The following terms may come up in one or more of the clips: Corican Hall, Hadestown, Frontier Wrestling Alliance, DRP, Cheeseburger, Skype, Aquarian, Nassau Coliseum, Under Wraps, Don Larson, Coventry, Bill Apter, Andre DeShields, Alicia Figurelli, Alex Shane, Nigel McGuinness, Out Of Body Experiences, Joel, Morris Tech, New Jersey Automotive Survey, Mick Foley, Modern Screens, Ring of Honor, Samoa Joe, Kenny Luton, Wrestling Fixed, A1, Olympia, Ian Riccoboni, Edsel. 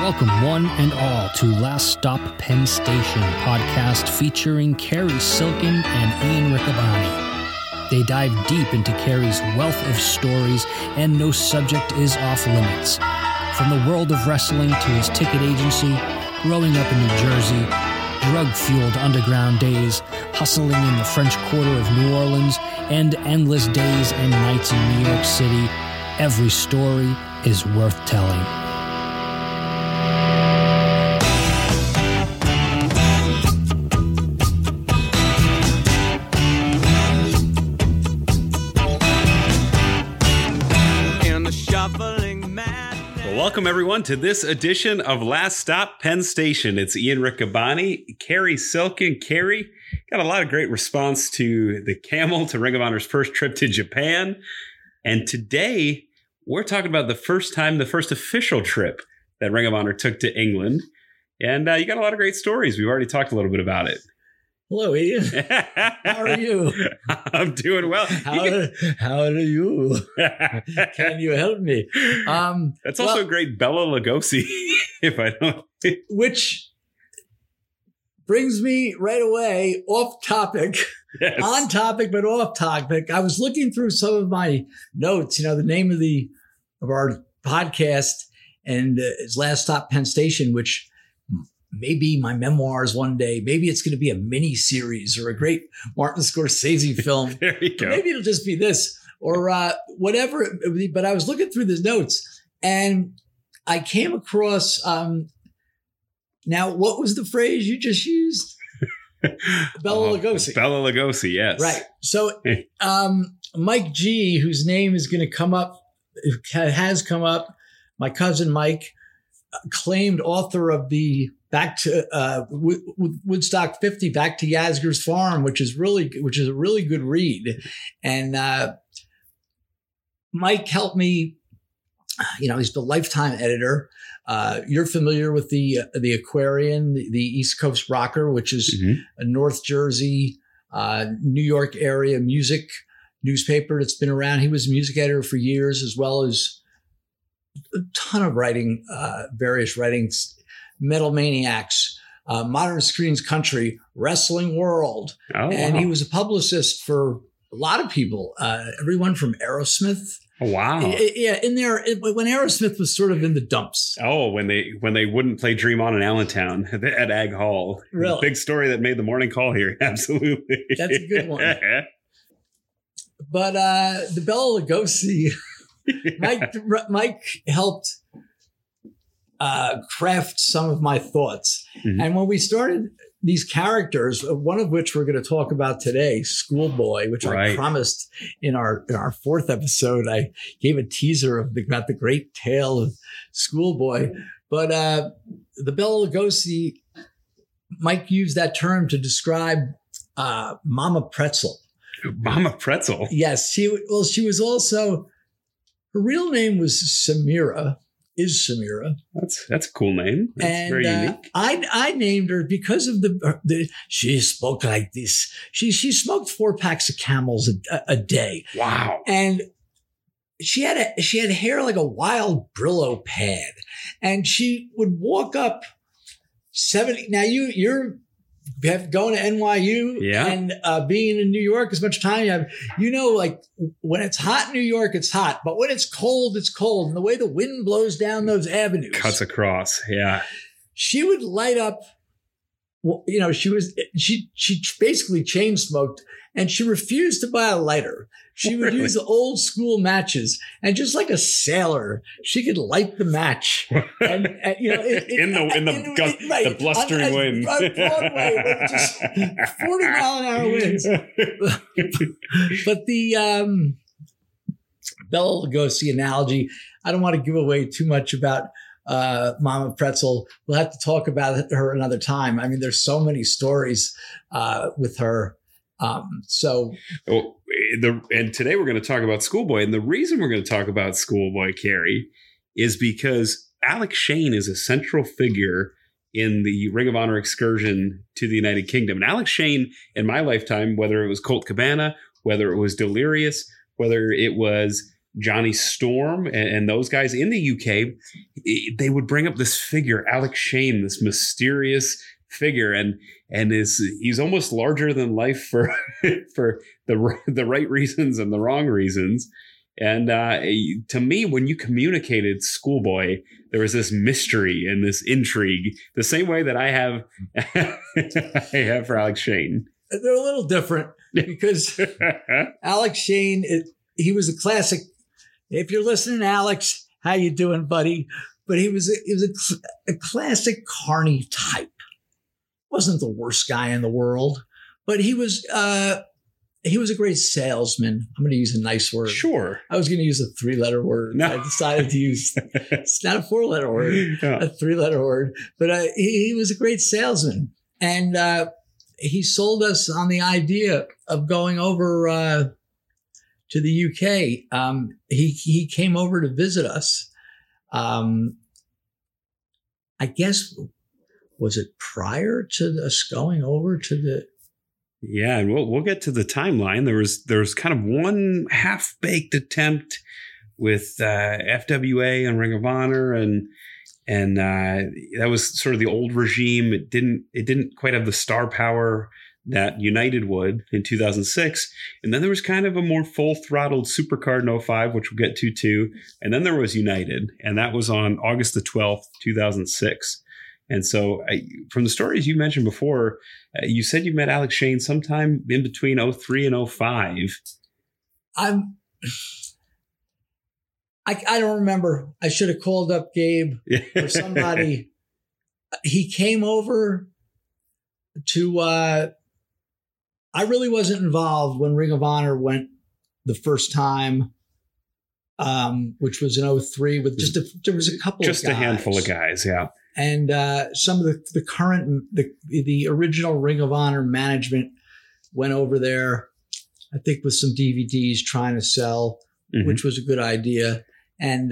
Welcome one and all to Last Stop Penn Station podcast featuring Carrie Silken and Ian Riccoboni. They dive deep into Carrie's wealth of stories and no subject is off limits. From the world of wrestling to his ticket agency, growing up in New Jersey, drug-fueled underground days, hustling in the French Quarter of New Orleans, and endless days and nights in New York City, every story is worth telling. Welcome, everyone, to this edition of Last Stop Penn Station. It's Ian Riccoboni, Carrie Silken. Carrie, got a lot of great response to the camel, to Ring of Honor's first trip to Japan. And today, we're talking about the first official trip that Ring of Honor took to England. And you got a lot of great stories. We've already talked a little bit about it. Hello, Ian. How are you? I'm doing well. How are you? Can you help me? That's also a great Bela Lugosi, if I don't. Which brings me right away off topic, yes. On topic, but off topic. I was looking through some of my notes, the name of our podcast, and it's Last Stop Penn Station, which maybe my memoirs one day. Maybe it's going to be a mini series or a great Martin Scorsese film. There you go. Or maybe it'll just be this or whatever it would be. But I was looking through the notes and I came across. Now, what was the phrase you just used? Bela Lugosi. Bela Lugosi, yes. Right. So Mike G, whose name is going to come up, has come up, my cousin Mike, claimed author of the Back to Woodstock 50, Back to Yazger's Farm, which is a really good read. And Mike helped me, he's the lifetime editor. You're familiar with the Aquarian, the East Coast Rocker, which is a North Jersey, New York area music newspaper that's been around. He was a music editor for years, as well as a ton of writing, various writings. Metal Maniacs, Modern Screens Country, Wrestling World. Oh, and wow. He was a publicist for a lot of people, everyone from Aerosmith. Oh, wow. Yeah, in there, when Aerosmith was sort of in the dumps. Oh, when they wouldn't play Dream On in Allentown at Ag Hall. Really? Big story that made the morning call here. Absolutely. That's a good one. But the Bela Lugosi, yeah. Mike helped craft some of my thoughts. And when we started these characters, one of which we're going to talk about today, Schoolboy, which I promised in our fourth episode, I gave a teaser about the great tale of Schoolboy. But the Bela Lugosi, Mike used that term to describe Mama Pretzel. Mama Pretzel? Yes. She was also, her real name was Samira. Is Samira. That's a cool name. That's very unique. I named her because of she spoke like this. She smoked 4 packs of Camels a day. Wow. And she had hair like a wild Brillo pad. And she would walk up 70. Now you're going to NYU and being in New York as much time you have, like when it's hot in New York, it's hot. But when it's cold. And the way the wind blows down those avenues. Cuts across. Yeah. She would light up. She basically chain smoked and she refused to buy a lighter. She would use the old school matches and just like a sailor, she could light the match. And the blustering wind. On Broadway, just 40 mile an hour winds. But the Bela Lugosi analogy, I don't want to give away too much about Mama Pretzel. We'll have to talk about her another time. I mean, there's so many stories with her. And today we're going to talk about Schoolboy. And the reason we're going to talk about Schoolboy, Carrie, is because Alex Shane is a central figure in the Ring of Honor excursion to the United Kingdom. And Alex Shane, in my lifetime, whether it was Colt Cabana, whether it was Delirious, whether it was Johnny Storm and those guys in the UK, they would bring up this figure, Alex Shane, this mysterious figure, and he's almost larger than life for the right reasons and the wrong reasons. And to me, when you communicated Schoolboy, there was this mystery and this intrigue, the same way that I have I have for Alex Shane. They're a little different because Alex Shane, he was a classic. If you're listening, Alex, how you doing, buddy? But he was a classic carny type. Wasn't the worst guy in the world, but he was a great salesman. I'm going to use a nice word. Sure. I was going to use a 3-letter word. No. I decided to use, it's not a 4-letter word, no. A 3-letter word, but he was a great salesman. And he sold us on the idea of going over to the UK. He came over to visit us. I guess, was it prior to us going over to the... Yeah, and we'll get to the timeline. There was kind of one half-baked attempt with FWA and Ring of Honor, and that was sort of the old regime. It didn't quite have the star power that United would in 2006. And then there was kind of a more full-throttled Supercard in 05, which we'll get to too. And then there was United, and that was on August the 12th, 2006. And so from the stories you mentioned before, you said you met Alex Shane sometime in between 03 and 05. I don't remember. I should have called up Gabe or somebody. He came over to I really wasn't involved when Ring of Honor went the first time. Which was in 03 with there was a handful of guys. Yeah. And some of the current, the original Ring of Honor management went over there, I think with some DVDs trying to sell, mm-hmm. which was a good idea. And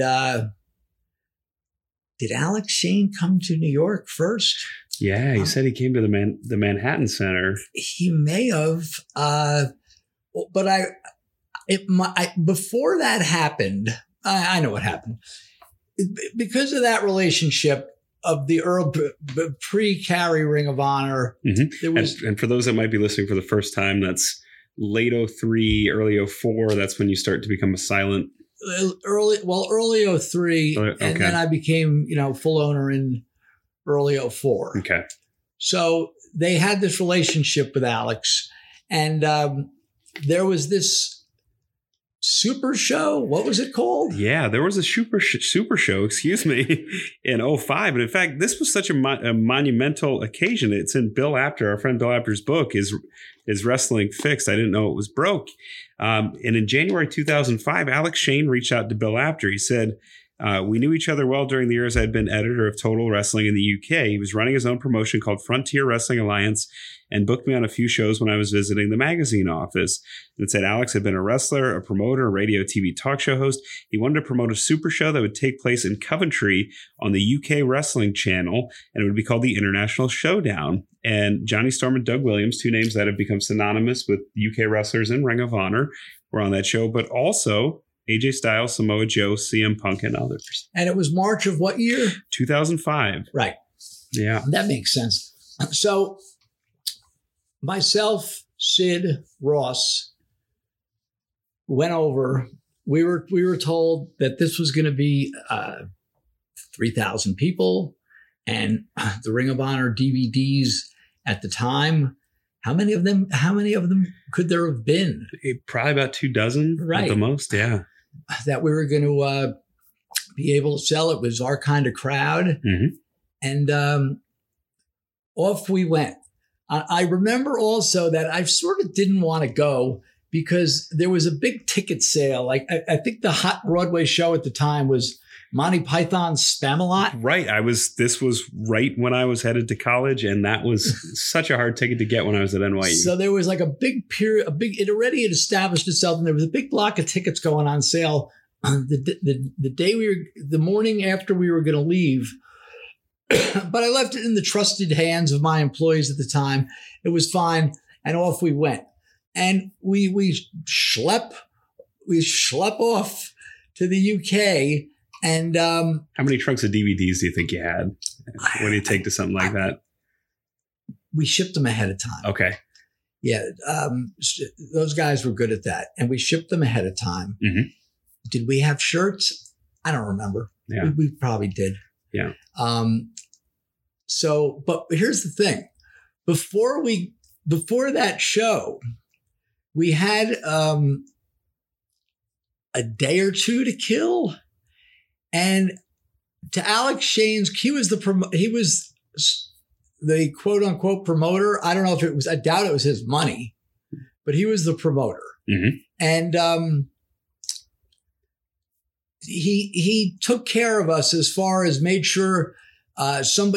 did Alex Shane come to New York first? Yeah, he said he came to the Manhattan Center. He may have, but before that happened, I know what happened. Because of that relationship, of the pre-Carrie Ring of Honor. Mm-hmm. There was, and for those that might be listening for the first time, that's late 03, early 04. That's when you start to become a silent. Early 03. Okay. And then I became, full owner in early 04. Okay. So they had this relationship with Alex. And there was this super show. What was it called? Yeah, there was a super show, in 05. And in fact, this was such a monumental occasion. It's in Bill Apter, our friend Bill Apter's book, Is Wrestling Fixed? I didn't know it was broke. And in January 2005, Alex Shane reached out to Bill Apter. He said, we knew each other well during the years I'd been editor of Total Wrestling in the UK. He was running his own promotion called Frontier Wrestling Alliance and booked me on a few shows when I was visiting the magazine office. It said Alex had been a wrestler, a promoter, a radio, TV talk show host. He wanted to promote a super show that would take place in Coventry on the UK Wrestling Channel, and it would be called the International Showdown. And Johnny Storm and Doug Williams, two names that have become synonymous with UK wrestlers in Ring of Honor, were on that show, but also AJ Styles, Samoa Joe, CM Punk, and others. And it was March of what year? 2005. Right. Yeah. That makes sense. So myself, Sid Ross, went over. We were told that this was going to be 3,000 people, and the Ring of Honor DVDs at the time. How many of them could there have been? Probably about 24 right. at the most. Yeah. That we were going to be able to sell. It was our kind of crowd. Mm-hmm. And off we went. I remember also that I sort of didn't want to go because there was a big ticket sale. Like I think the hot Broadway show at the time was Monty Python's Spamalot. Right. This was right when I was headed to college, and that was such a hard ticket to get when I was at NYU. So there was like a big period, it already had established itself, and there was a big block of tickets going on sale the morning after we were going to leave. But I left it in the trusted hands of my employees at the time. It was fine. And off we went. And we schlep off to the UK. And how many trunks of DVDs do you think you had? What do you take to something like that? We shipped them ahead of time. Okay. Yeah. Those guys were good at that. And we shipped them ahead of time. Mm-hmm. Did we have shirts? I don't remember. Yeah. We probably did. Yeah. So, but here's the thing. Before that show, we had a day or two to kill. And to Alex Shane's, he was the quote unquote promoter. I don't know if it was, I doubt it was his money, but he was the promoter. Mm-hmm. And he took care of us as far as made sure some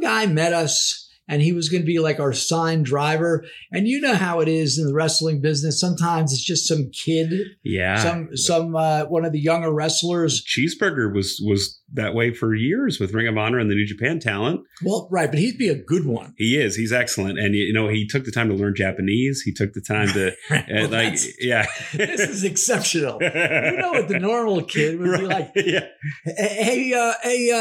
guy met us and he was going to be like our sign driver. And you know how it is in the wrestling business. Sometimes it's just some kid. Yeah. Some one of the younger wrestlers. Cheeseburger was that way for years with Ring of Honor and the New Japan talent. Well, right. But he'd be a good one. He is. He's excellent. And, you know, he took the time to learn Japanese. He took the time to well, like, yeah, this is exceptional. You know what the normal kid would be like, yeah. Hey,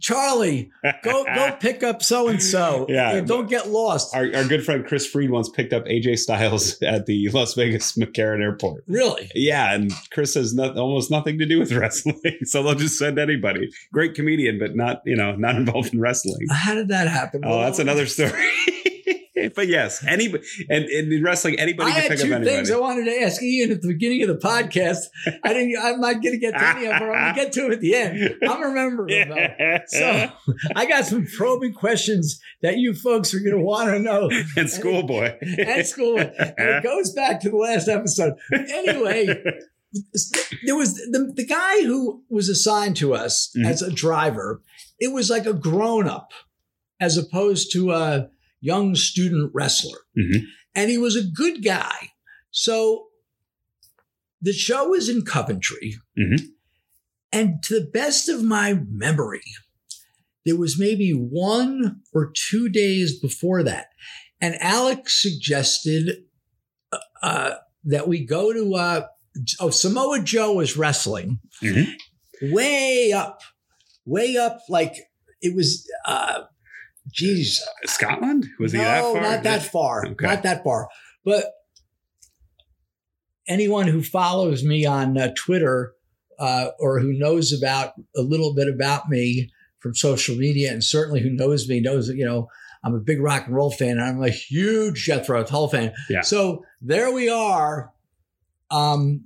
Charlie, go pick up so-and-so. Yeah. Don't get lost. Our good friend Chris Freed once picked up AJ Styles at the Las Vegas McCarran Airport. Really? Yeah. And Chris has almost nothing to do with wrestling. So they'll just send anybody. Great comedian, but not involved in wrestling. How did that happen? Oh, that's another story. But yes, anybody, and in wrestling, anybody can pick up anybody. I had two things I wanted to ask Ian at the beginning of the podcast. I'm not going to get to any of them. I'm going to get to them at the end. I'm remembering them, though. So I got some probing questions that you folks are going to want to know. And Schoolboy. And it goes back to the last episode. Anyway, there was the guy who was assigned to us mm-hmm. as a driver. It was like a grown-up as opposed to a young student wrestler. Mm-hmm. And he was a good guy. So the show was in Coventry. Mm-hmm. And to the best of my memory, there was maybe 1 or 2 days before that. And Alex suggested that we go to Samoa Joe was wrestling mm-hmm. way up. Like it was, Scotland? Was he that far? Not that far. Okay. Not that far. But anyone who follows me on Twitter or who knows about a little bit about me from social media, and certainly who knows me knows that, you know, I'm a big rock and roll fan. And I'm a huge Jethro Tull fan. Yeah. So there we are on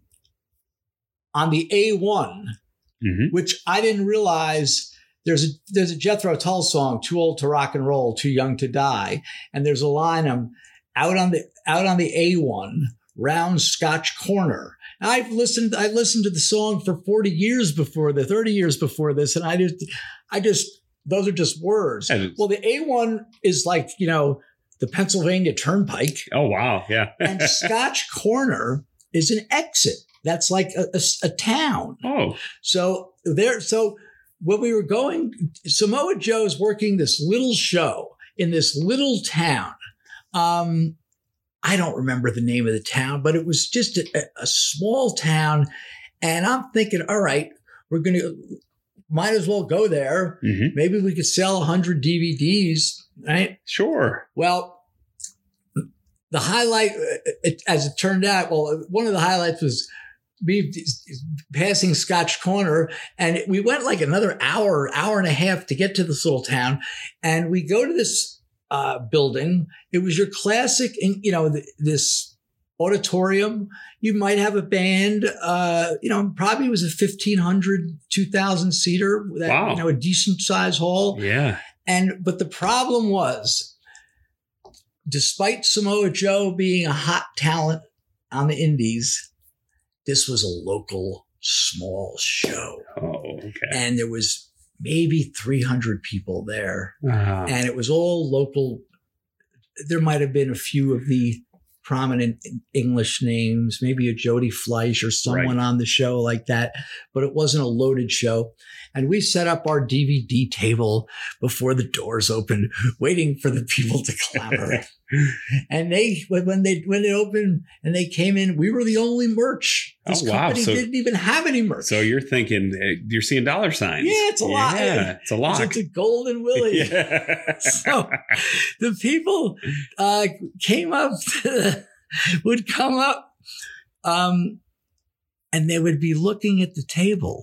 the A1, mm-hmm. which I didn't realize. There's a Jethro Tull song, "Too Old to Rock and Roll, Too Young to Die," and there's a line, "I'm out on the A1, round Scotch Corner." And I listened to the song for 30 years before this, and I just those are just words. Well, the A1 is like, you know, the Pennsylvania Turnpike. Oh wow, yeah. And Scotch Corner is an exit. That's like a town. Oh, so there. So. When we were going, Samoa Joe's working this little show in this little town. I don't remember the name of the town, but it was just a small town. And I'm thinking, all right, we're going to, might as well go there. Mm-hmm. Maybe we could sell 100 DVDs, right? Sure. Well, the highlight, as it turned out, one of the highlights was me passing Scotch Corner, and we went like another hour and a half to get to this little town. And we go to this building. It was your classic, you know, this auditorium. You might have a band, you know, probably was a 1,500, 2,000 seater, that, wow. You know, a decent size hall. Yeah. But the problem was, despite Samoa Joe being a hot talent on the indies, this was a local small show. Oh, okay. And there was maybe 300 people there. Uh-huh. And it was all local. There might have been a few of the prominent English names, maybe a Jody Fleisch or someone right. on the show like that. But it wasn't a loaded show. And we set up our DVD table before the doors opened, waiting for the people to clamor. And they, when it opened and they came in, we were the only merch. This company didn't even have any merch. So you're thinking, you're seeing dollar signs. Yeah, it's a lot. Yeah, it's a lot. It's a golden willy. Yeah. So the people would come up and they would be looking at the table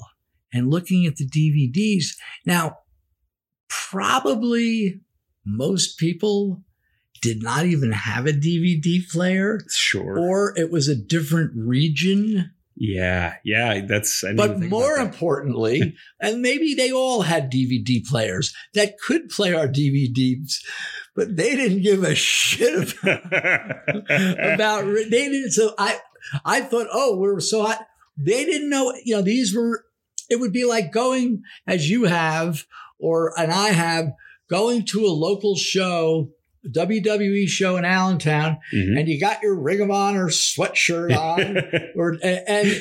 and looking at the DVDs. Now, probably most people did not even have a DVD player. Sure. Or it was a different region. Yeah. Yeah. But more importantly, and maybe they all had DVD players that could play our DVDs, but they didn't give a shit So I thought, oh, we're so hot. They didn't know, it would be like going as you have, and I have, going to a local show, WWE show in Allentown, mm-hmm. and you got your Ring of Honor sweatshirt on, and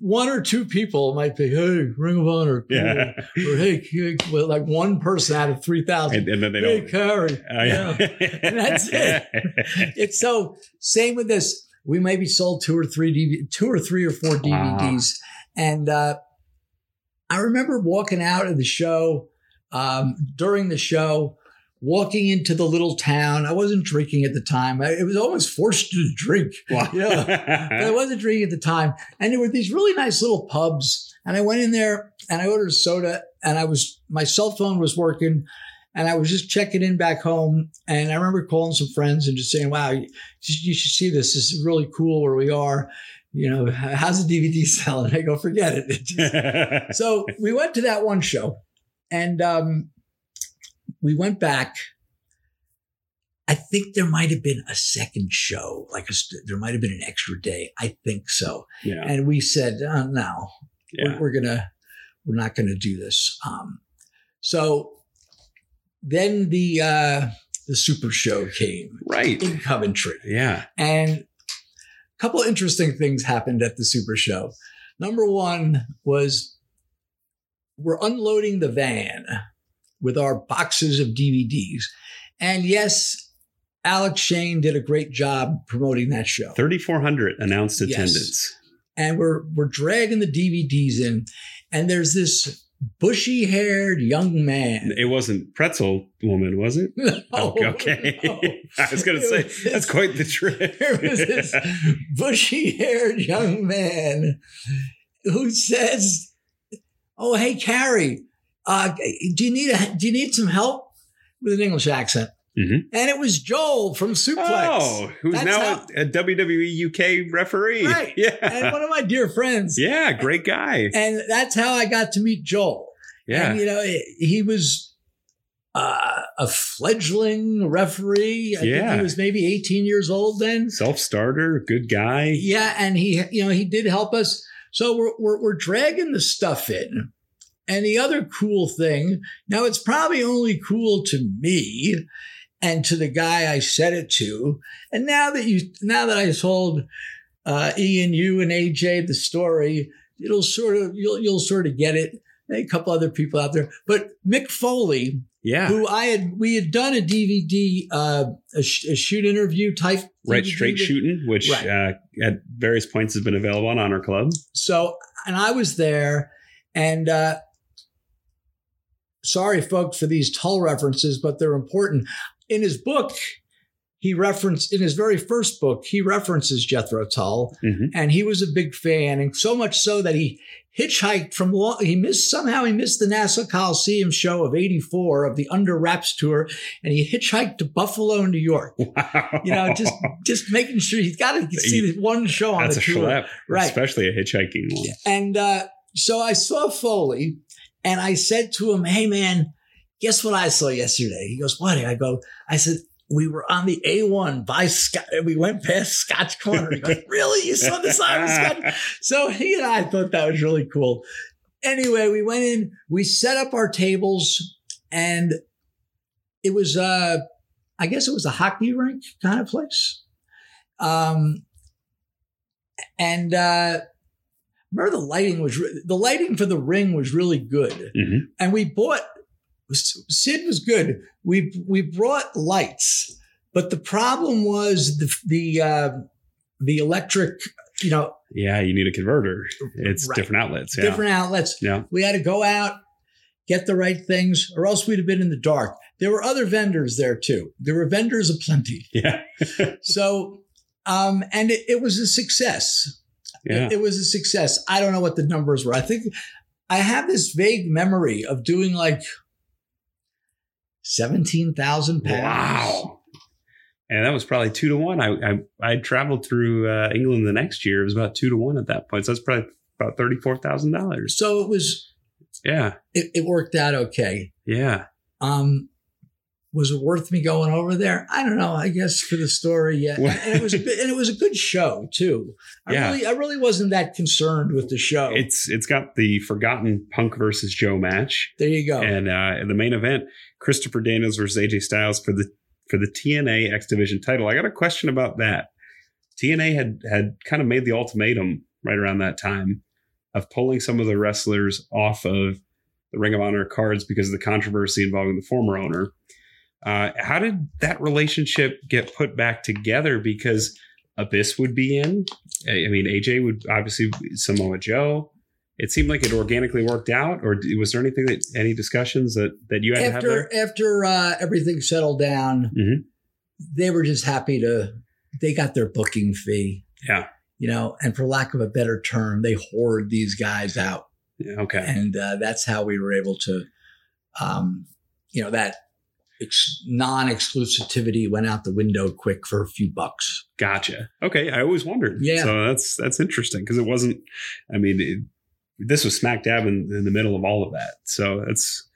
one or two people might be, hey, Ring of Honor, yeah. Or hey, well, like one person out of 3,000, and then they don't. Hey, Carrie, yeah. And that's it. It's so same with this. We maybe sold two or three or four DVDs, and I remember walking out of the show during the show. Walking into the little town, I wasn't drinking at the time. It was almost forced to drink. Wow. But I wasn't drinking at the time. And there were these really nice little pubs. And I went in there and I ordered a soda. And my cell phone was working. And I was just checking in back home. And I remember calling some friends and just saying, wow, you should see this. This is really cool where we are. How's the DVD selling? I go, forget it. So we went to that one show. And we went back. I think there might have been a second show. There might have been an extra day. I think so. Yeah. And we said, oh, no, yeah. We're not going to do this. So then the super show came. Right. In Coventry. Yeah. And a couple of interesting things happened at the super show. Number one was we're unloading the van with our boxes of DVDs. And yes, Alex Shane did a great job promoting that show. 3,400 announced attendance. And we're dragging the DVDs in. And there's this bushy-haired young man. It wasn't Pretzel Woman, was it? No. Oh, okay. No. I was going to say, that's quite the trick. There was this bushy-haired young man who says, oh, hey, Carrie, do you need some help? With an English accent. Mm-hmm. And it was Joel from Suplex. Oh, who's a WWE UK referee. Right. Yeah. And one of my dear friends. Yeah, great guy. And that's how I got to meet Joel. Yeah. And, he was a fledgling referee. I think he was maybe 18 years old then. Self-starter, good guy. Yeah, and he did help us. So we're dragging the stuff in. And the other cool thing, now it's probably only cool to me and to the guy I said it to. And now that I told Ian, you and AJ the story, you'll sort of get it. A couple other people out there, but Mick Foley, who we had done a DVD, a shoot interview type, right, DVD straight shooting, which at various points has been available on Honor Club. So, and I was there. And sorry, folks, for these Tull references, but they're important. In his book, in his very first book, he references Jethro Tull, mm-hmm. and he was a big fan, and so much so that he hitchhiked he missed the Nassau Coliseum show of '84 of the Under Wraps tour, and he hitchhiked to Buffalo, New York. Wow. Just making sure he's got to see the one show on the tour. That's a schlep, right? Especially a hitchhiking one. And so I saw Foley and I said to him, hey, man, guess what I saw yesterday? He goes, what? I said, we were on the A1 by Scott. We went past Scotch Corner. He goes, really? You saw the sign of Scotch? So he and I thought that was really cool. Anyway, we went in, we set up our tables, and it was, I guess it was a hockey rink kind of place. Remember the lighting for the ring was really good. Mm-hmm. And Sid was good. We brought lights But the problem was the electric, you know. Yeah, you need a converter. It's right. Different outlets. Yeah. Different outlets. Yeah. We had to go out, get the right things, or else we'd have been in the dark. There were other vendors there too. There were vendors aplenty. Yeah. So, and it was a success. Yeah. It was a success. I don't know what the numbers were. I think I have this vague memory of doing like 17,000 pounds. Wow. And that was probably 2-1. I traveled through England the next year. It was about 2-1 at that point. So that's probably about $34,000. So it was. Yeah. It worked out okay. Yeah. Was it worth me going over there? I don't know. I guess for the story, yeah. And it was a good show too. I really wasn't that concerned with the show. It's got the forgotten Punk versus Joe match. There you go. And in the main event, Christopher Daniels versus AJ Styles for the TNA X Division title. I got a question about that. TNA had kind of made the ultimatum right around that time of pulling some of the wrestlers off of the Ring of Honor cards because of the controversy involving the former owner. How did that relationship get put back together? Because Abyss would be in. I mean, AJ would obviously Samoa Joe. It seemed like it organically worked out. Or was there anything any discussions that you had to have? After everything settled down, mm-hmm. They were just happy they got their booking fee. Yeah. You know, and for lack of a better term, they hoard these guys out. Yeah, okay. And that's how we were able to, that. Non-exclusivity went out the window quick for a few bucks. Gotcha. Okay. I always wondered. Yeah. So that's interesting because it wasn't, I mean, this was smack dab in the middle of all of that. So that's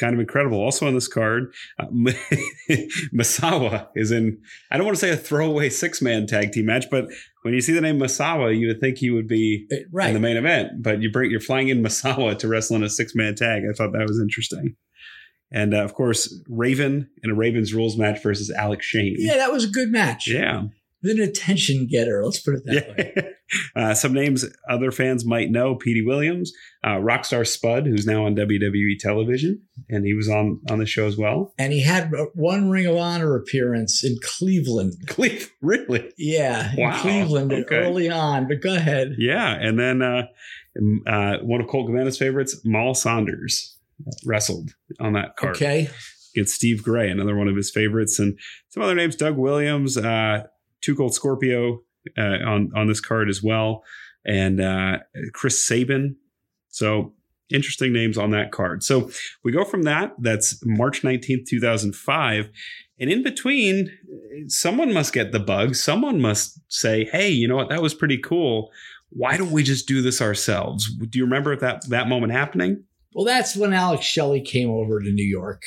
kind of incredible. Also on this card, Misawa is in, I don't want to say a throwaway 6-man tag team match, but when you see the name Misawa, you would think he would be right in the main event, but you're flying in Misawa to wrestle in a 6-man tag. I thought that was interesting. And, of course, Raven in a Raven's Rules match versus Alex Shane. Yeah, that was a good match. Yeah. An attention getter. Let's put it that way. Some names other fans might know. Petey Williams, Rockstar Spud, who's now on WWE television. And he was on the show as well. And he had one Ring of Honor appearance in Cleveland. Really? Yeah. Wow. In Cleveland early on. But go ahead. Yeah. And then one of Colt Cabana's favorites, Mal Saunders. Wrestled on that card. Okay. Against Steve Gray, another one of his favorites, and some other names. Doug Williams, Two Cold Scorpio on this card as well, and Chris Sabin. So interesting names on that card. So we go from that. That's March 19th, 2005. And in between, someone must get the bug. Someone must say, hey, you know what? That was pretty cool. Why don't we just do this ourselves? Do you remember that moment happening? Well, that's when Alex Shelley came over to New York.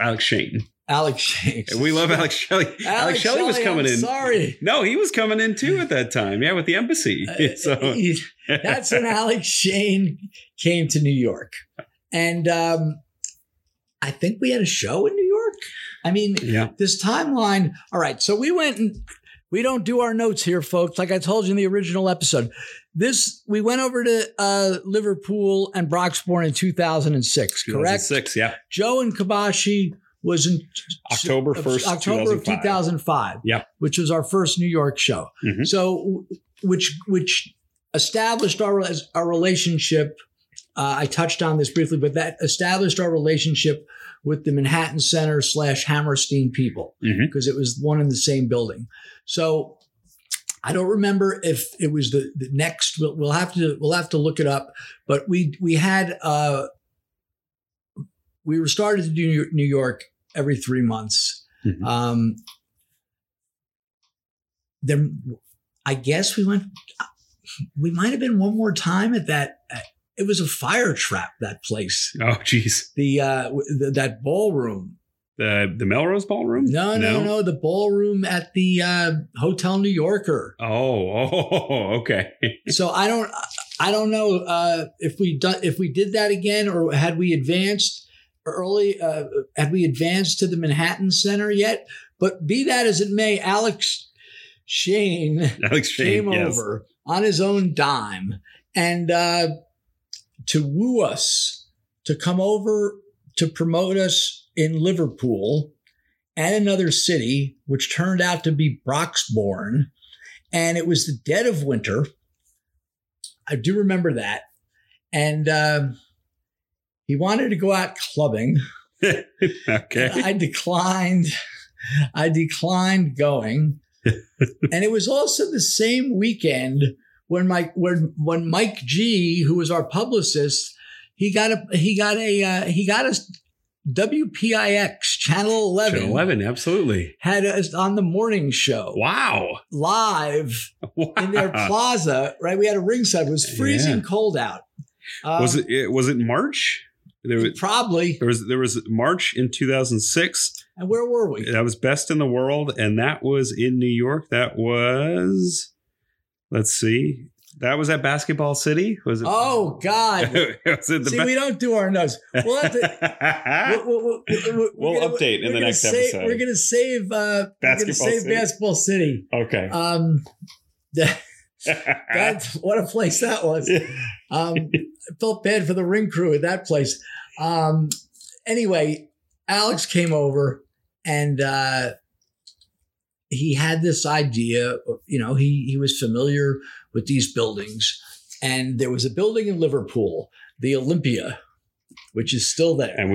Alex Shane. We love Alex Shelley. Alex Shelley was coming in. Sorry. No, he was coming in too at that time. Yeah, with the embassy. That's when Alex Shane came to New York. And I think we had a show in New York. I mean, This timeline. All right. So we went and we don't do our notes here, folks. Like I told you in the original episode. We went over to Liverpool and Broxbourne in 2006, correct? 2006, yeah. Joe and Kobashi was in October 1st, October of 2005, yeah, which was our first New York show. Mm-hmm. So, which established our relationship. I touched on this briefly, but that established our relationship with the Manhattan Center / Hammerstein people because mm-hmm. It was one and the same building. So. I don't remember if it was the next. We'll have to look it up. But we were started to do New York every 3 months. Mm-hmm. Then I guess we went. We might have been one more time at that. It was a fire trap, that place. Oh, geez. That ballroom. The Melrose Ballroom? No. The ballroom at the Hotel New Yorker. Oh, okay. So I don't know if we did that again, or had we advanced to the Manhattan Center yet? But be that as it may, Alex Shane came over on his own dime and to woo us to come over to promote us in Liverpool, at another city, which turned out to be Broxbourne. And it was the dead of winter. I do remember that. And he wanted to go out clubbing. Okay. I declined going. And it was also the same weekend when Mike G, who was our publicist, he got us WPIX Channel 11. Channel 11, absolutely. Had us on the morning show. Wow. Live in their plaza, right? We had a ringside. It was freezing cold out. Was it March? There was March in 2006. And where were we? That was Best in the World, and that was in New York. That was, let's see, that was at Basketball City. Was it? Oh God! We don't do our notes. We'll have to. we'll update in the next episode. We're going to save Basketball City. Okay. God, what a place that was. I felt bad for the ring crew at that place. Anyway, Alex came over and he had this idea. You know, he was familiar with these buildings. And there was a building in Liverpool, the Olympia, which is still there. And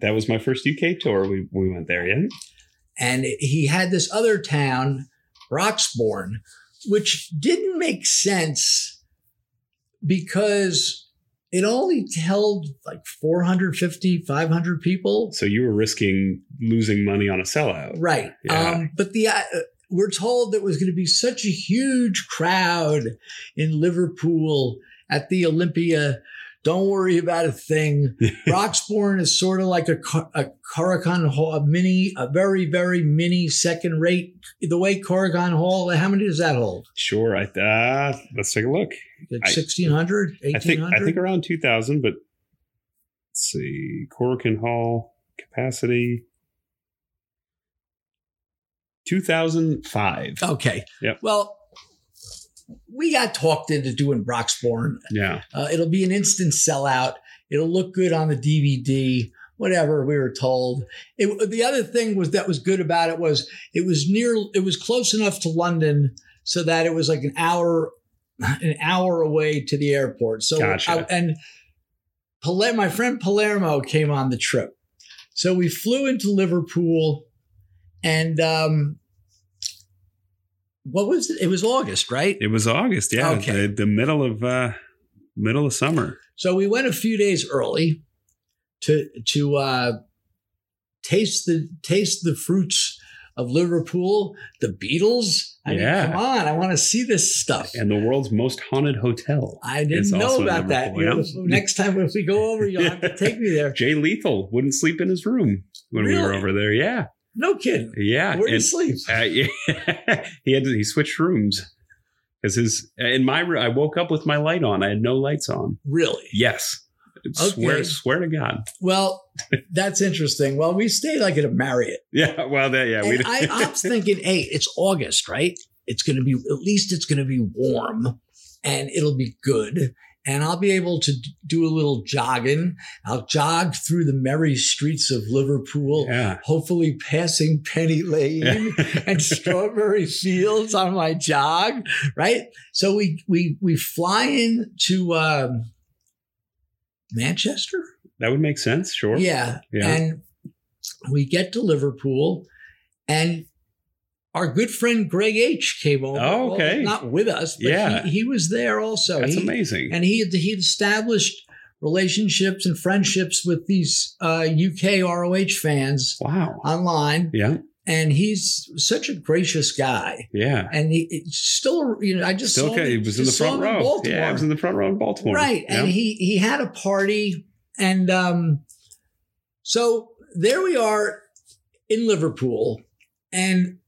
that was my first UK tour. We went there, yeah. And he had this other town, Broxbourne, which didn't make sense because it only held like 450, 500 people. So you were risking losing money on a sellout. Right. Yeah. But we're told there was going to be such a huge crowd in Liverpool at the Olympia. Don't worry about a thing. Broxbourne is sort of like a Corican Hall, a very, very mini second rate. The way Corican Hall, how many does that hold? Sure. Let's take a look. Like 1,600, 1,800? I think around 2,000, but let's see. Corican Hall capacity. 2005. Okay. Yep. Well, we got talked into doing Broxbourne. Yeah. It'll be an instant sellout. It'll look good on the DVD, whatever we were told. The other thing that was good about it was it was close enough to London so that it was like an hour away to the airport. So gotcha. My friend Palermo came on the trip. So we flew into Liverpool. And what was it? It was August, right? It was August, yeah. Okay. The middle of summer. So we went a few days early to taste the fruits of Liverpool, the Beatles. I mean, come on! I want to see this stuff. And the world's most haunted hotel. I didn't know about that. You know, next time if we go over, you'll have to take me there. Jay Lethal wouldn't sleep in his room when we were over there. Yeah. No kidding. Yeah. Where did he sleep? He switched rooms because in my room, I woke up with my light on. I had no lights on. Really? Yes. Okay. Swear to God. Well, that's interesting. Well, we stayed like at a Marriott. Yeah. Well, we did. I was thinking, hey, it's August, right? It's going to be warm and it'll be good. And I'll be able to do a little jogging. I'll jog through the merry streets of Liverpool, hopefully passing Penny Lane and Strawberry Fields on my jog, right? So we fly in to Manchester. That would make sense, sure. Yeah. And we get to Liverpool and our good friend Greg H came over. Oh, okay. Well, not with us, but he was there also. That's amazing. And he established relationships and friendships with these UK ROH fans. Wow. Online. Yeah. And he's such a gracious guy. Yeah. And he's still, you know, I just saw him. He was in the front row. Yeah, he was in the front row in Baltimore. Right. Yeah. And he had a party. And so there we are in Liverpool. And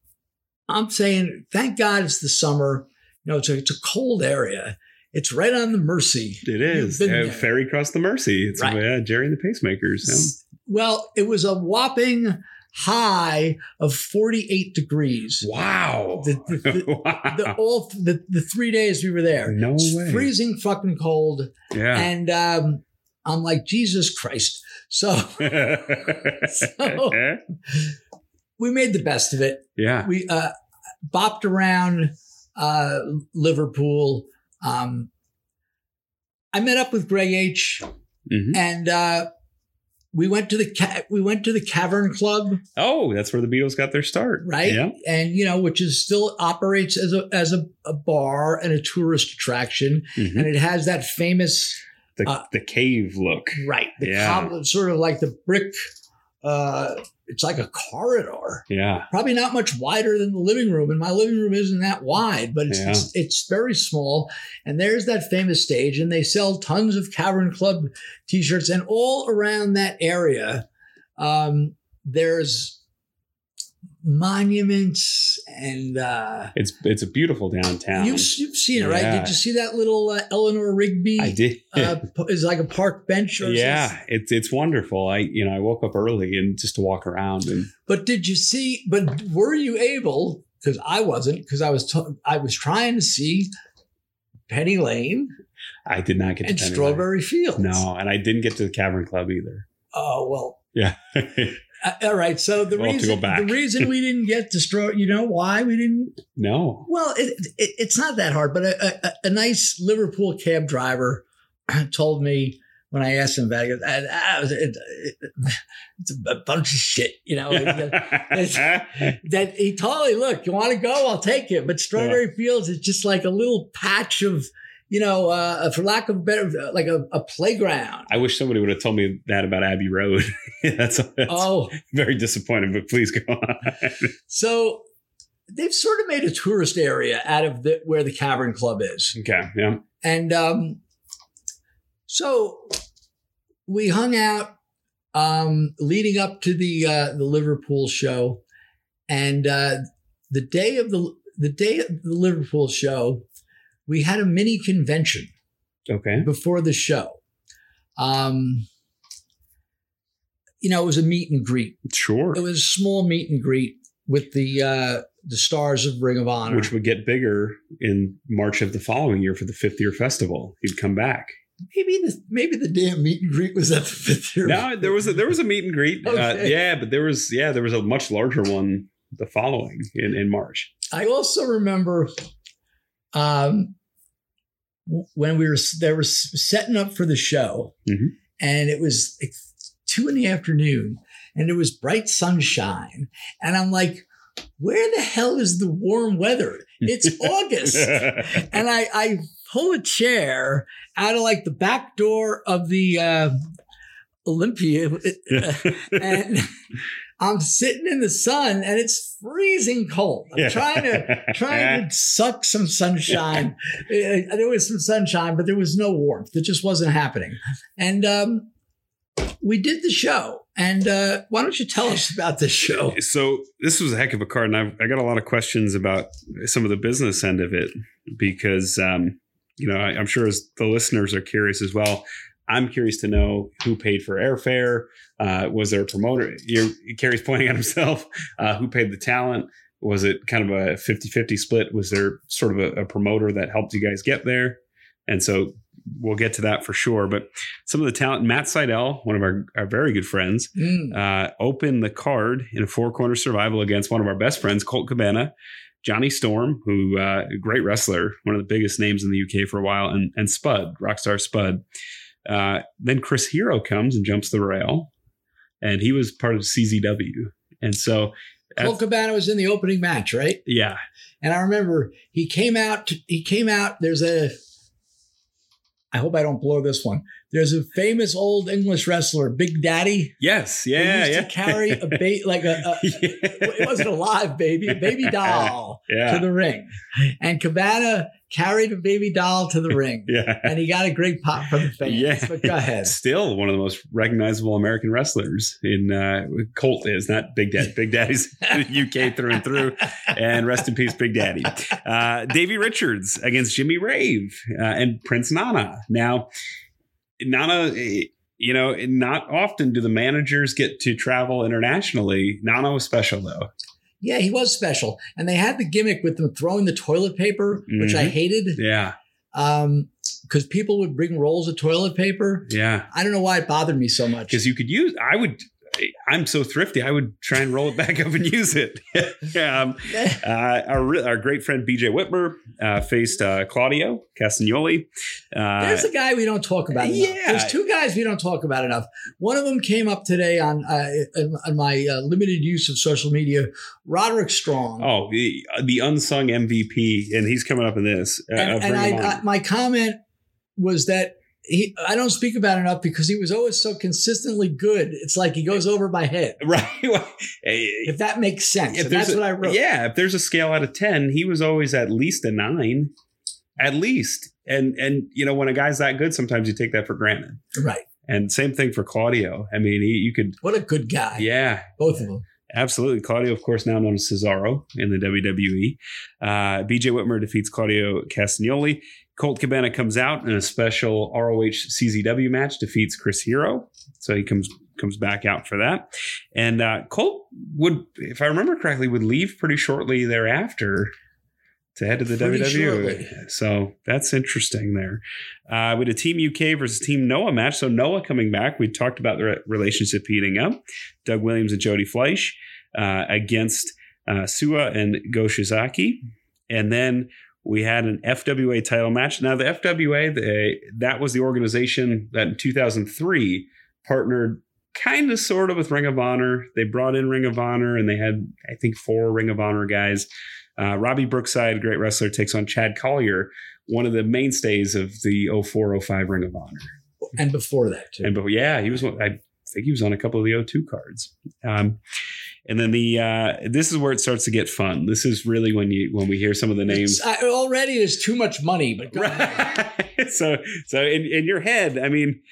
I'm saying, thank God it's the summer. You know, it's a cold area. It's right on the Mersey. It is. Ferry across the Mersey. It's right. Jerry and the Pacemakers. Yeah. Well, it was a whopping high of 48 degrees. Wow. The 3 days we were there. No way. Freezing fucking cold. Yeah. And I'm like, Jesus Christ. So we made the best of it. Yeah. We bopped around Liverpool. I met up with Greg H. Mm-hmm. And we went to the Cavern Club. Oh, that's where the Beatles got their start, right? Yeah. And which is still operates as a bar and a tourist attraction, mm-hmm. and it has that famous the cave look, right? The cobbled, sort of like the brick. It's like a corridor. Yeah. Probably not much wider than the living room. And my living room isn't that wide, but it's very small. And there's that famous stage. And they sell tons of Cavern Club T-shirts. And all around that area, there's monuments and... It's a beautiful downtown. You've seen it, right? Did you see that little Eleanor Rigby? I did. It's like a park bench. It's wonderful. I woke up early and just to walk around. But did you see, but were you able, because I wasn't, because I was trying to see Penny Lane. I did not get to Penny Strawberry Lane. Fields. No, and I didn't get to the Cavern Club either. Oh, well. Yeah. All right. So the reason we didn't get destroyed, you know why we didn't? No. Well, it's not that hard, but a nice Liverpool cab driver told me when I asked him about it, it's a bunch of shit, that he totally, look, you want to go? I'll take it. But Strawberry Fields is just like a little patch of, for lack of better, like a playground. I wish somebody would have told me that about Abbey Road. that's very disappointing, but please go on. So they've sort of made a tourist area out of where the Cavern Club is. Okay, yeah. And so we hung out leading up to the Liverpool show, and the day of the Liverpool show, we had a mini convention before the show. It was a meet and greet. Sure. It was a small meet and greet with the stars of Ring of Honor. Which would get bigger in March of the following year for the 5th year festival. He'd come back. Maybe the damn meet and greet was at the 5th year. No, there was a meet and greet. Okay. But there was a much larger one the following in March. I also remember... when they were setting up for the show, mm-hmm. and it was like 2 PM, and it was bright sunshine. And I'm like, where the hell is the warm weather? It's August. And I pull a chair out of like the back door of the, Olympia and I'm sitting in the sun and it's freezing cold. I'm trying to suck some sunshine. There was some sunshine, but there was no warmth. It just wasn't happening. And we did the show. And why don't you tell us about this show? So this was a heck of a card. And I got a lot of questions about some of the business end of it, because, I'm sure as the listeners are curious as well. I'm curious to know who paid for airfare. Was there a promoter? Carrie's pointing at himself. Who paid the talent? Was it kind of a 50-50 split? Was there sort of a promoter that helped you guys get there? And so we'll get to that for sure. But some of the talent, Matt Seidel, one of our very good friends, opened the card in a four-corner survival against one of our best friends, Colt Cabana. Johnny Storm, who a great wrestler, one of the biggest names in the UK for a while, and Spud, Rockstar Spud. Then Chris Hero comes and jumps the rail, and he was part of CZW. And so Colt Cabana was in the opening match, right? Yeah. And I remember he came out. I hope I don't blow this one. There's a famous old English wrestler, Big Daddy. Yes. Yeah. He used to carry a baby, like it wasn't a live baby, a baby doll to the ring. And Cabana carried a baby doll to the ring. And he got a great pop from the fans. But go ahead. Still one of the most recognizable American wrestlers in Colt is, not Big Daddy. Big Daddy's UK through and through. And rest in peace, Big Daddy. Davey Richards against Jimmy Rave and Prince Nana. Now, Nana, not often do the managers get to travel internationally. Nana was special, though. Yeah, he was special. And they had the gimmick with them throwing the toilet paper, which I hated. Yeah. Because people would bring rolls of toilet paper. Yeah. I don't know why it bothered me so much. Because you could use – I would – I'm so thrifty, I would try and roll it back up and use it. Our great friend BJ Whitmer faced Claudio Castagnoli. There's a guy we don't talk about enough. Yeah. There's two guys we don't talk about enough. One of them came up today on my limited use of social media, Roderick Strong. Oh, the unsung MVP, and he's coming up in this. My comment was that I don't speak about it enough because he was always so consistently good. It's like he goes over my head. Right. If that makes sense. And that's what I wrote. Yeah. If there's a scale out of 10, he was always at least a 9, at least. And you know, when a guy's that good, sometimes you take that for granted. Right. And same thing for Claudio. I mean, you could. What a good guy. Yeah. Both of them. Absolutely. Claudio, of course, now known as Cesaro in the WWE. BJ Whitmer defeats Claudio Castagnoli. Colt Cabana comes out in a special ROH CZW match, defeats Chris Hero. So he comes back out for that. And Colt would, if I remember correctly, would leave pretty shortly thereafter to head to the WWE. Shortly. So that's interesting there. We had a Team UK versus Team Noah match. So Noah coming back. We talked about the relationship heating up. Doug Williams and Jody Fleisch against Sua and Goshizaki. And then we had an FWA title match. Now, the FWA, that was the organization that in 2003 partnered kind of sort of with Ring of Honor. They brought in Ring of Honor, and they had, I think, 4 Ring of Honor guys. Robbie Brookside, great wrestler, takes on Chad Collier, one of the mainstays of the 04-05 Ring of Honor. And before that, too. Yeah, he was one, I think he was on a couple of the 02 cards. And then this is where it starts to get fun. This is really when we hear some of the names. Already there's too much money, but go right. So in your head, I mean,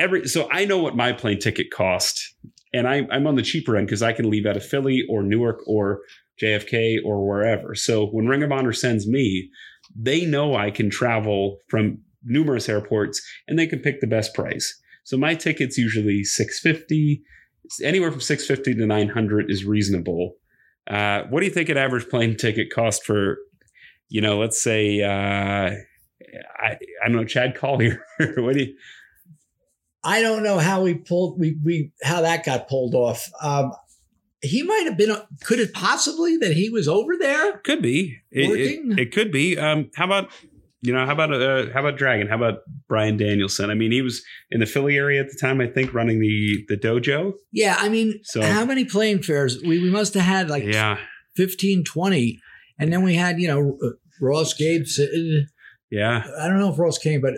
I know what my plane ticket cost, and I'm on the cheaper end because I can leave out of Philly or Newark or JFK or wherever. So when Ring of Honor sends me, they know I can travel from numerous airports, and they can pick the best price. So my ticket's usually $650. Anywhere from $650 to $900 is reasonable. What do you think an average plane ticket cost for, you know, let's say, I don't know, Chad Collier? I don't know how how that got pulled off. He might have been. Could it possibly that he was over there? Could be. It could be. How about? You know, how about Dragon? How about Brian Danielson? I mean, he was in the Philly area at the time, I think, running the dojo. Yeah. I mean, so, how many plane fares? We must have had 15, 20. And then we had, you know, Ross, Gabe, Sid. Yeah. I don't know if Ross came, but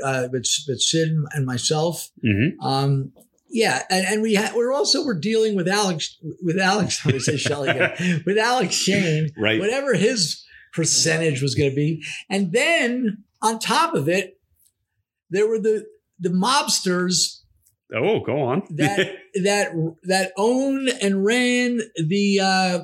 Sid and myself. Mm-hmm. Yeah. And we're dealing with Alex, I would say Shelley, with Alex Shane, right. Whatever his percentage was going to be. And then, on top of it, there were the mobsters. Oh, go on. that owned and ran the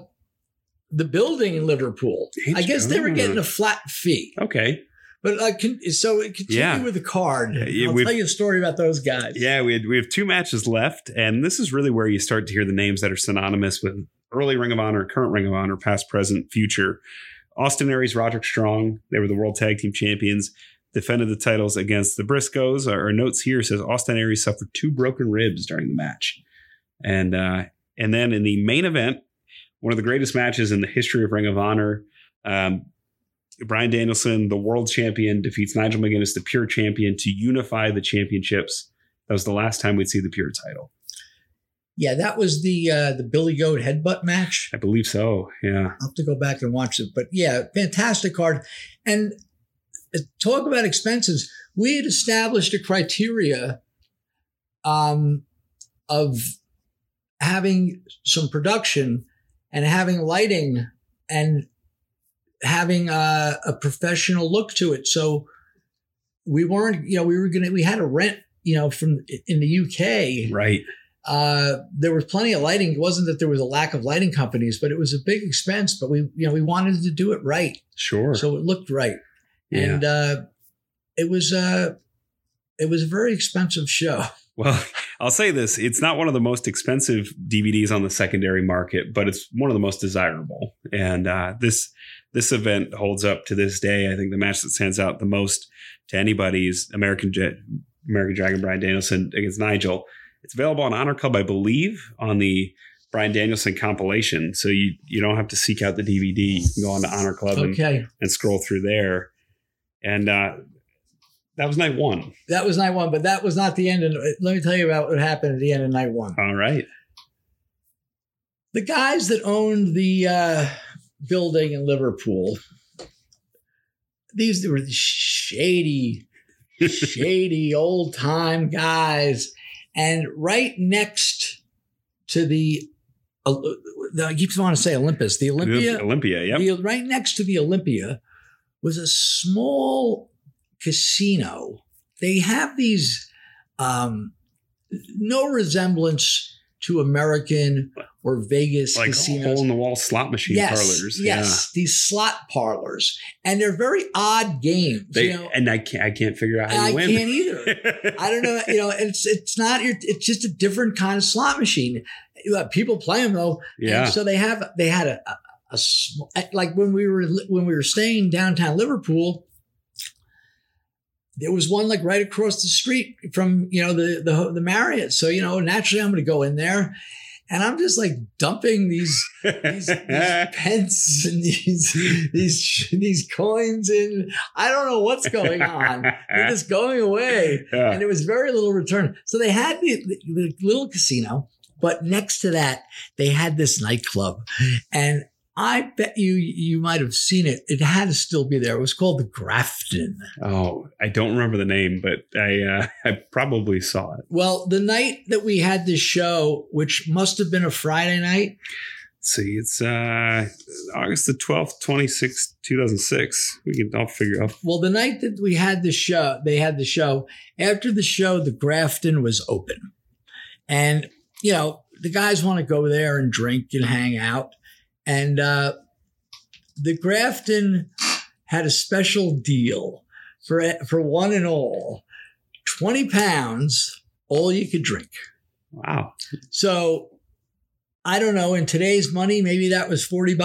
building in Liverpool. I guess they were getting a flat fee. Okay. But continue with the card. I'll tell you a story about those guys. Yeah, we have 2 matches left, and this is really where you start to hear the names that are synonymous with early Ring of Honor, current Ring of Honor, past, present, future. Austin Aries, Roderick Strong, they were the World Tag Team Champions, defended the titles against the Briscoes. Our notes here says Austin Aries suffered 2 broken ribs during the match. And then in the main event, one of the greatest matches in the history of Ring of Honor, Brian Danielson, the world champion, defeats Nigel McGuinness, the pure champion, to unify the championships. That was the last time we'd see the pure title. Yeah, that was the Billy Goat headbutt match. I believe so, yeah. I'll have to go back and watch it. But yeah, fantastic card. And talk about expenses. We had established a criteria of having some production and having lighting and having a professional look to it. So we weren't, you know, we had to rent, you know, from in the UK. Right. There was plenty of lighting. It wasn't that there was a lack of lighting companies, but it was a big expense, but we wanted to do it right. Sure. So it looked right. Yeah. And, it was a very expensive show. Well, I'll say this. It's not one of the most expensive DVDs on the secondary market, but it's one of the most desirable. And, this event holds up to this day. I think the match that stands out the most to anybody is American Dragon Brian Danielson against Nigel. It's available on Honor Club, I believe, on the Bryan Danielson compilation. So you don't have to seek out the DVD. You can go on to Honor Club and scroll through there. And that was night one. That was night one, but that was not the end. Of, let me tell you about what happened at the end of night one. All right. The guys that owned the building in Liverpool, these were shady, shady old time guys. And right next to I keep wanting to say Olympus, the Olympia. Olympia, yep. Right next to the Olympia was a small casino. They have these, no resemblance to American or Vegas casinos. Like hole-in-the-wall slot machine parlors. Yes, yeah. These slot parlors. And they're very odd games. And I can't figure out how you win. I can't either. I don't know. It's just a different kind of slot machine. People play them, though. Yeah. And so they had a like when we were staying downtown Liverpool, there was one like right across the street from, the Marriott. So, naturally I'm going to go in there and I'm just like dumping these pence and these coins in. I don't know what's going on. They're just going away. Yeah. And there was very little return. So they had the little casino, but next to that, they had this nightclub, and I bet you might have seen it. It had to still be there. It was called the Grafton. Oh, I don't remember the name, but I probably saw it. Well, the night that we had this show, which must have been a Friday night. Let's see, it's August the 12th, 2006. I'll figure out. Well, the night that we had the show, they had the show. After the show, the Grafton was open. And, the guys want to go there and drink and hang out. And the Grafton had a special deal for one and all, 20 pounds, all you could drink. Wow. So I don't know, in today's money, maybe that was $40.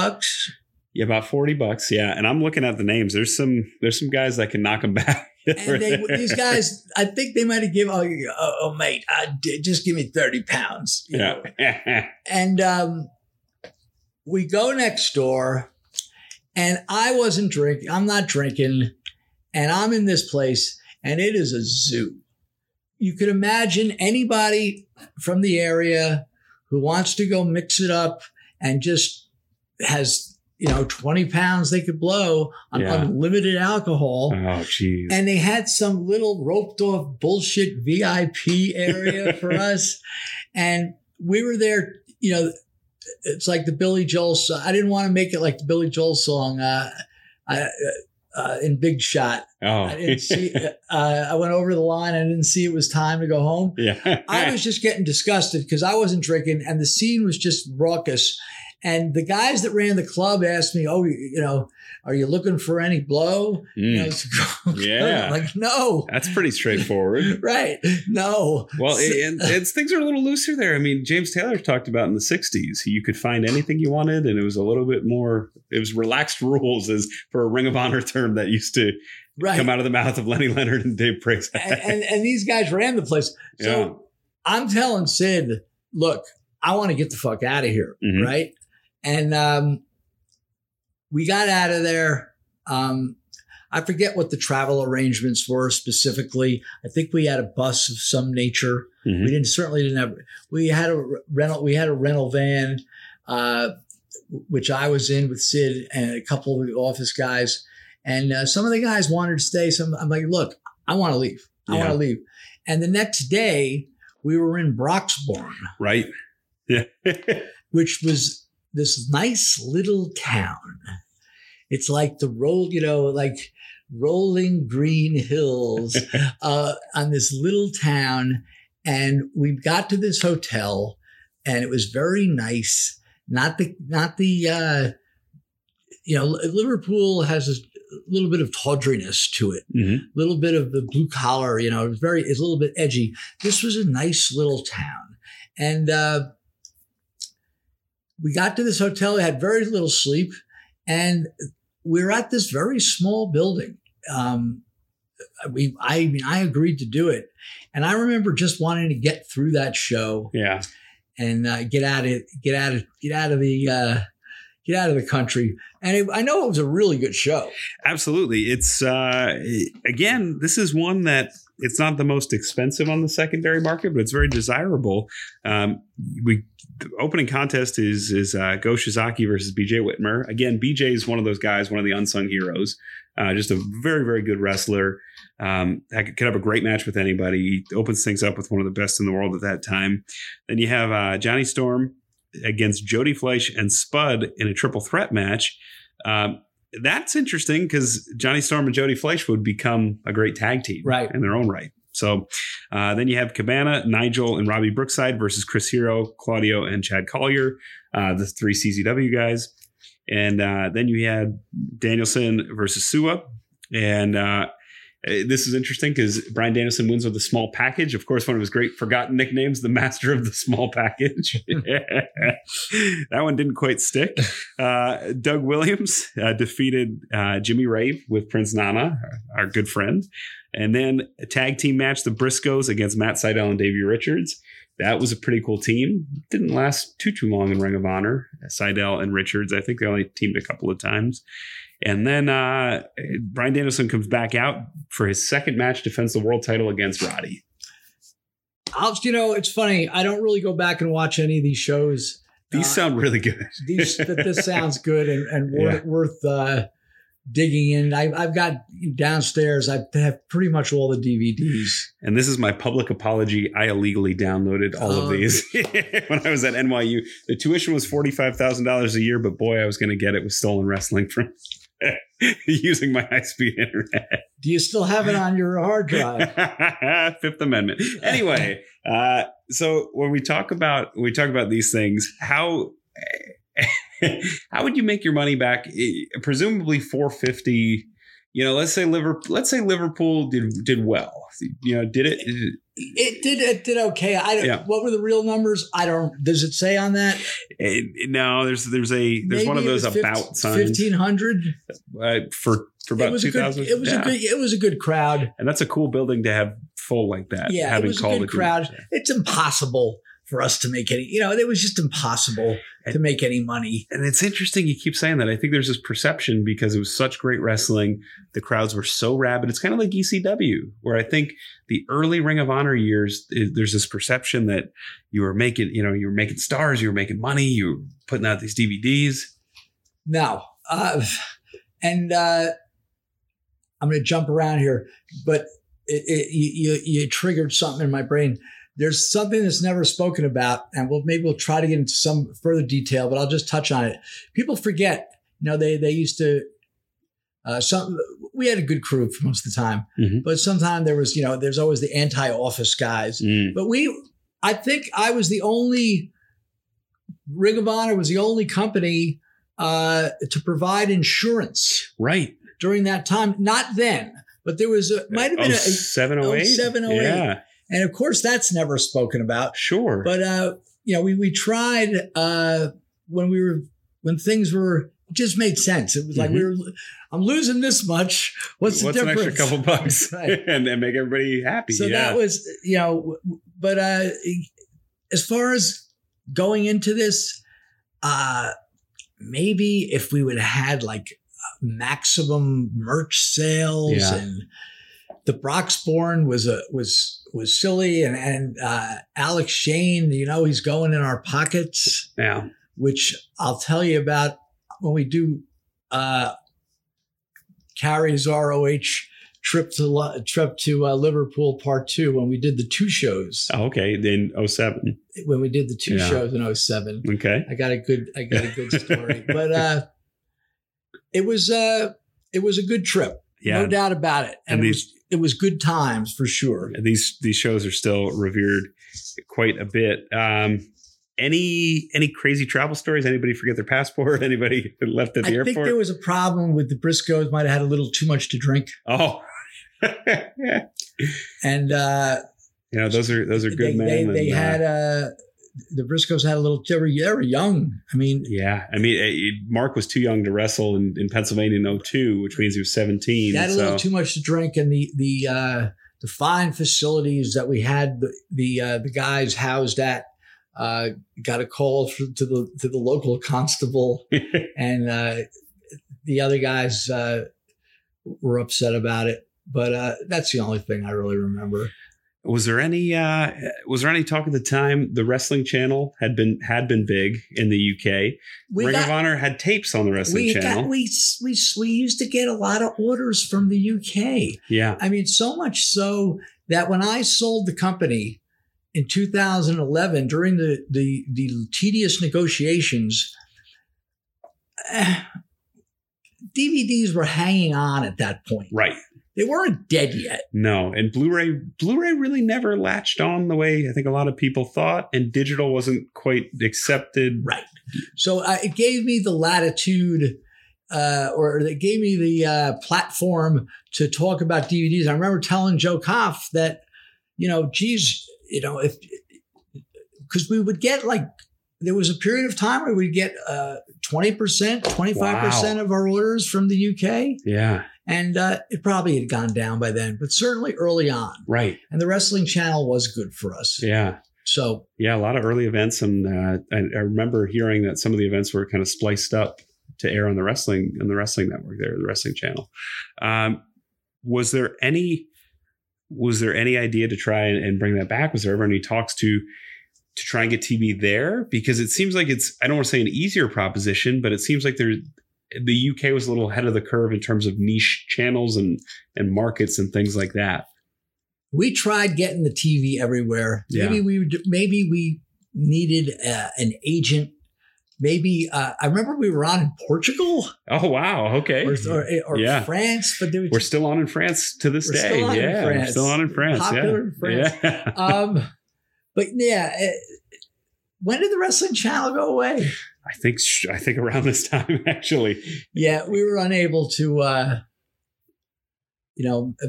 Yeah, about $40. Yeah. And I'm looking at the names. There's some guys that can knock them back. And these guys, I think they might have given, oh mate, just give me 30 pounds. Yeah. And, we go next door, and I wasn't drinking. I'm not drinking, and I'm in this place, and it is a zoo. You could imagine anybody from the area who wants to go mix it up and just has, 20 pounds they could blow on unlimited alcohol. Oh, geez. And they had some little roped-off bullshit VIP area for us, and we were there, It's like the Billy Joel song. I didn't want to make it like the Billy Joel song in Big Shot. Oh. I didn't see. I went over the line. I didn't see it was time to go home. Yeah. I was just getting disgusted because I wasn't drinking, and the scene was just raucous. And the guys that ran the club asked me, "Oh, are you looking for any blow?" Yeah, like no. That's pretty straightforward, right? No. Well, and things are a little looser there. I mean, James Taylor talked about in the '60s, you could find anything you wanted, and it was a little bit more. It was relaxed rules, as for a Ring of Honor term that used to come out of the mouth of Lenny Leonard and Dave Briggs. and these guys ran the place. So I'm telling Sid, look, I want to get the fuck out of here, right? And we got out of there. I forget what the travel arrangements were specifically. I think we had a bus of some nature. Mm-hmm. We had a rental van, which I was in with Sid and a couple of the office guys. And some of the guys wanted to stay. Some I'm like, look, I want to leave. I want to leave. And the next day we were in Broxbourne, right? Yeah, which was this nice little town. It's like the rolling green hills on this little town. And we got to this hotel, and it was very nice. Liverpool has a little bit of tawdriness to it, a little bit of the blue collar. It's a little bit edgy. This was a nice little town, and we got to this hotel, had very little sleep, and we were at this very small building. I agreed to do it. And I remember just wanting to get through that show. Yeah. And get out of the country. And I know it was a really good show. Absolutely. It's again, this is one that it's not the most expensive on the secondary market, but it's very desirable. The opening contest is Go Shizaki versus BJ Whitmer. Again, BJ is one of those guys, one of the unsung heroes. Just a very, very good wrestler. Could have a great match with anybody. He opens things up with one of the best in the world at that time. Then you have Johnny Storm against Jody Fleisch and Spud in a triple threat match. That's interesting because Johnny Storm and Jody Fleisch would become a great tag team, right, in their own right. So then you have Cabana, Nigel, and Robbie Brookside versus Chris Hero, Claudio, and Chad Collier, the three CZW guys. And then you had Danielson versus Suwa. And this is interesting because Brian Danielson wins with a small package. Of course, one of his great forgotten nicknames, the master of the small package. That one didn't quite stick. Doug Williams defeated Jimmy Rave with Prince Nana, our good friend. And then a tag team match, the Briscoes against Matt Sydal and Davey Richards. That was a pretty cool team. Didn't last too long in Ring of Honor. Sydal and Richards, I think they only teamed a couple of times. And then Brian Danielson comes back out for his second match, defends the world title against Roddy. It's funny. I don't really go back and watch any of these shows. These sound really good. This sounds good and worth digging in. I've got downstairs, I have pretty much all the DVDs. And this is my public apology. I illegally downloaded all of these when I was at NYU. The tuition was $45,000 a year, but boy, I was going to get it with stolen wrestling from using my high-speed internet. Do you still have it on your hard drive? Fifth Amendment. Anyway, so when we talk about these things, how would you make your money back? Presumably $450. Let's say Liverpool did well. It did okay. What were the real numbers? Does it say on that? No, there's one of those about signs. 1,500 for about 2,000. It was a good crowd, and that's a cool building to have full like that. Yeah, having it was a good crowd. It's impossible for us to make any, it was just impossible to make any money. And it's interesting you keep saying that. I think there's this perception because it was such great wrestling. The crowds were so rabid. It's kind of like ECW, where I think the early Ring of Honor years, there's this perception that you were making stars, you were making money, you were putting out these DVDs. No. I'm going to jump around here, but you triggered something in my brain. There's something that's never spoken about, and maybe we'll try to get into some further detail, but I'll just touch on it. People forget, they used to, we had a good crew for most of the time, mm-hmm. but sometimes there was, there's always the anti-office guys, but I think I was the only, Ring of Honor was the only company to provide insurance. Right. During that time, not then, but there was, might've been 0708. 0708. Yeah. And of course, that's never spoken about. Sure. But, we tried when things were just made sense. It was like, I'm losing this much. What's the difference? An extra couple bucks? Right. and make everybody happy. So that was, but as far as going into this, maybe if we would have had like maximum merch sales and the Broxbourne was silly, and Alex Shane, he's going in our pockets. Yeah, which I'll tell you about when we do Carrie's ROH trip to Liverpool part 2, when we did the two shows. Oh, okay, in 07. When we did the two shows in 07. Okay, I got a good story, but it was a good trip. Yeah. No doubt about it. And it was good times for sure. These shows are still revered quite a bit. Any crazy travel stories? Anybody forget their passport? Anybody left at the airport? I think there was a problem with the Briscoes. Might have had a little too much to drink. Oh. And those are good men. They had the Briscoes had a little, they were young. I mean. Yeah. I mean, Mark was too young to wrestle in Pennsylvania in 02, which means he was 17. He had a little too much to drink. And the fine facilities that we had, the guys housed at, got a call to the local constable. And the other guys were upset about it. But that's the only thing I really remember. Was there any talk at the time the Wrestling Channel had been big in the UK? Ring of Honor had tapes on the Wrestling Channel. We used to get a lot of orders from the UK. Yeah. I mean, so much so that when I sold the company in 2011 during the tedious negotiations, DVDs were hanging on at that point. Right. They weren't dead yet. No. And Blu-ray really never latched on the way I think a lot of people thought, and digital wasn't quite accepted. Right. So it gave me the latitude or it gave me the platform to talk about DVDs. I remember telling Joe Koff that, because we would get there was a period of time where we'd get 20%, 25% of our orders from the UK. Yeah. And it probably had gone down by then, but certainly early on. Right. And the Wrestling Channel was good for us. Yeah. So. Yeah, a lot of early events. And I remember hearing that some of the events were kind of spliced up to air on the wrestling network there, the Wrestling Channel. Was there any idea to try and bring that back? Was there ever any talks to try and get TV there? Because it seems like I don't want to say an easier proposition, but it seems like there's, the UK was a little ahead of the curve in terms of niche channels and markets and things like that. We tried getting the TV everywhere. Yeah. Maybe we needed an agent. Maybe I remember we were on in Portugal. Oh wow! Okay. Or France, but we're still on in France to this day. We're still on in France. Popular in France. Yeah. But yeah, when did the Wrestling Channel go away? I think around this time, actually. Yeah, we were unable to,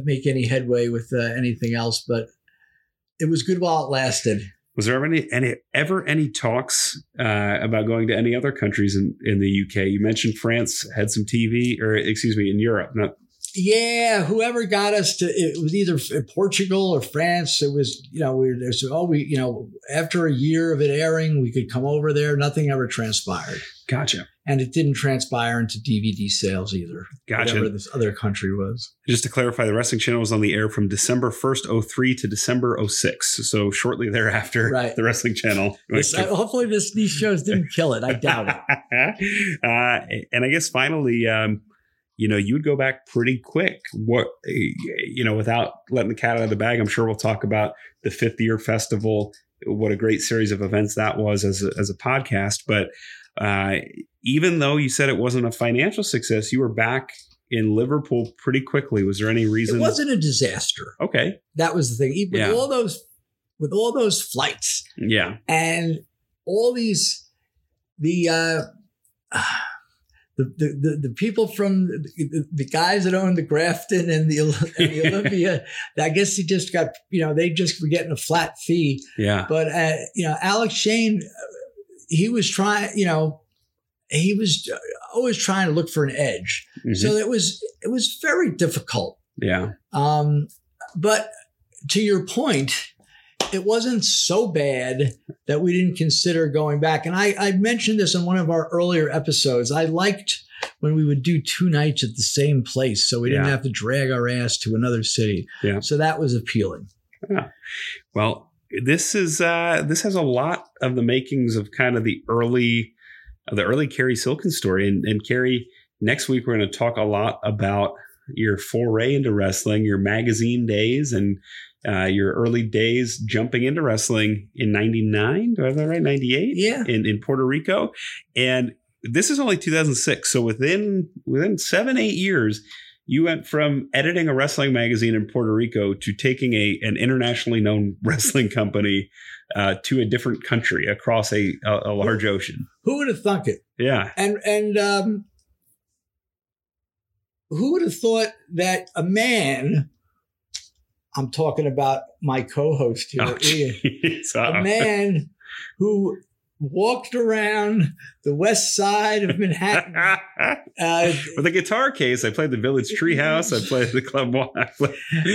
make any headway with anything else, but it was good while it lasted. Was there ever any talks about going to any other countries in the UK? You mentioned France had some TV, in Europe. Yeah, whoever got us to, it was either Portugal or France. It was, after a year of it airing, we could come over there. Nothing ever transpired. Gotcha. And it didn't transpire into DVD sales either. Gotcha. Whatever this other country was. Just to clarify, the Wrestling Channel was on the air from December 1st, 03 to December 06. So shortly thereafter, right. The Wrestling Channel. Hopefully these shows didn't kill it. I doubt it. And I guess finally, you'd go back pretty quick. What, without letting the cat out of the bag, I'm sure we'll talk about the 5th year festival. What a great series of events that was as a podcast. But even though you said it wasn't a financial success, you were back in Liverpool pretty quickly. Was there any reason? It wasn't a disaster. Okay. That was the thing. With all those flights. Yeah. And all these, The people from the guys that owned the Grafton and the Olympia, I guess they just got, they just were getting a flat fee. Yeah. But, Alex Shane, he was trying, he was always trying to look for an edge. Mm-hmm. So it was very difficult. Yeah. But to your point, it wasn't so bad that we didn't consider going back. And I mentioned this in one of our earlier episodes. I liked when we would do 2 nights at the same place so we didn't have to drag our ass to another city. Yeah. So that was appealing. Yeah. Well, this has a lot of the makings of kind of the early Carrie Silken story. And Carrie, next week, we're going to talk a lot about your foray into wrestling, your magazine days, and your early days jumping into wrestling in 99. Do I have that right? 98? Yeah. In Puerto Rico. And this is only 2006. So within 7-8 years, you went from editing a wrestling magazine in Puerto Rico to taking an internationally known wrestling company to a different country across a large ocean. Who would have thunk it? Yeah. And who would have thought that a man... I'm talking about my co-host here, Ian. A man who walked around the west side of Manhattan. With a guitar case. I played the Village Treehouse. I played the Club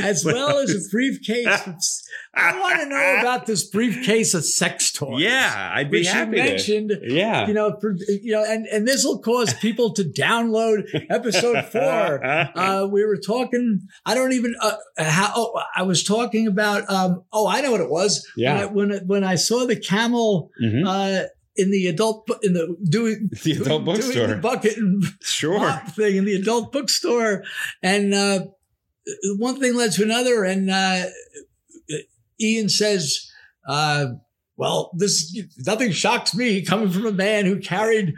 as well as a briefcase. I want to know about this briefcase of sex toys. Yeah, I'd be happy to. Yeah. And this will cause people to download episode 4. We were talking, I was talking about, I know what it was. Yeah. When I saw the camel, mm-hmm. in the adult bookstore, the bucket and thing in the adult bookstore, and one thing led to another, and Ian says, "Well, this nothing shocks me coming from a man who carried."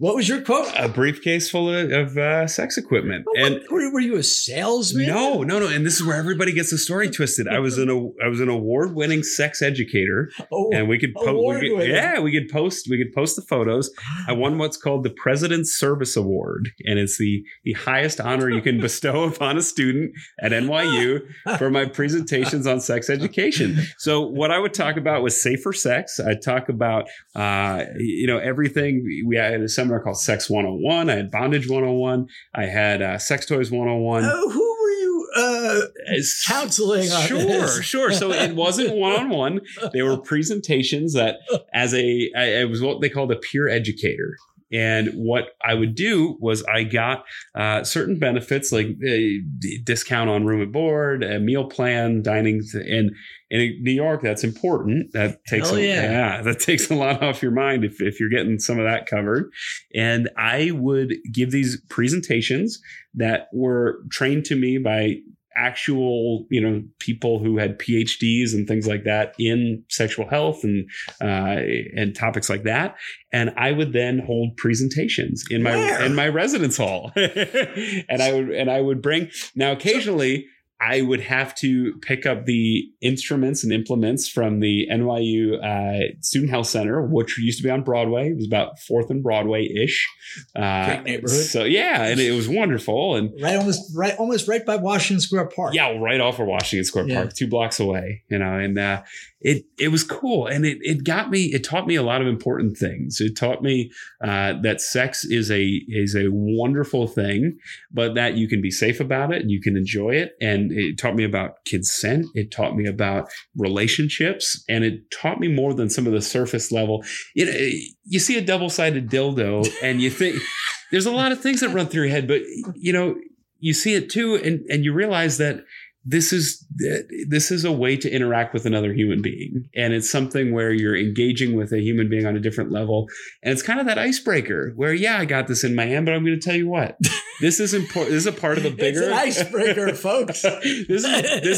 What was your quote? A briefcase full of sex equipment. Oh, and were you a salesman? No. And this is where everybody gets the story twisted. I was an award-winning sex educator, and we could post the photos. I won what's called the President's Service Award, and it's the highest honor you can bestow upon a student at NYU for my presentations on sex education. So what I would talk about was safer sex. I talk about everything. We had a seminar called Sex 101. I had Bondage 101. I had Sex Toys 101. Who were you counseling on? Sure. So it wasn't one-on-one. They were presentations that I was what they called a peer educator. And what I would do was I got certain benefits like a discount on room and board, a meal plan, dining. And in New York, that's important. That takes a lot off your mind if you're getting some of that covered. And I would give these presentations that were trained to me by actual, people who had PhDs and things like that in sexual health and topics like that. And I would then hold presentations in my residence hall, and I would bring. Now, occasionally, I would have to pick up the instruments and implements from the NYU Student Health Center, which used to be on Broadway. It was about 4th and Broadway-ish. Great neighborhood. So, yeah, and it was wonderful. And Right by Washington Square Park. Yeah, right off of Washington Square Park, 2 blocks away, and it was cool. And it taught me a lot of important things. It taught me that sex is a wonderful thing, but that you can be safe about it and you can enjoy it. And it taught me about consent. It taught me about relationships, and it taught me more than some of the surface level. You see a double-sided dildo and you think there's a lot of things that run through your head, but you see it too. And you realize that this is a way to interact with another human being. And it's something where you're engaging with a human being on a different level. And it's kind of that icebreaker where, I got this in my hand, but I'm going to tell you what. This is important. This is a part of a bigger icebreaker, folks. This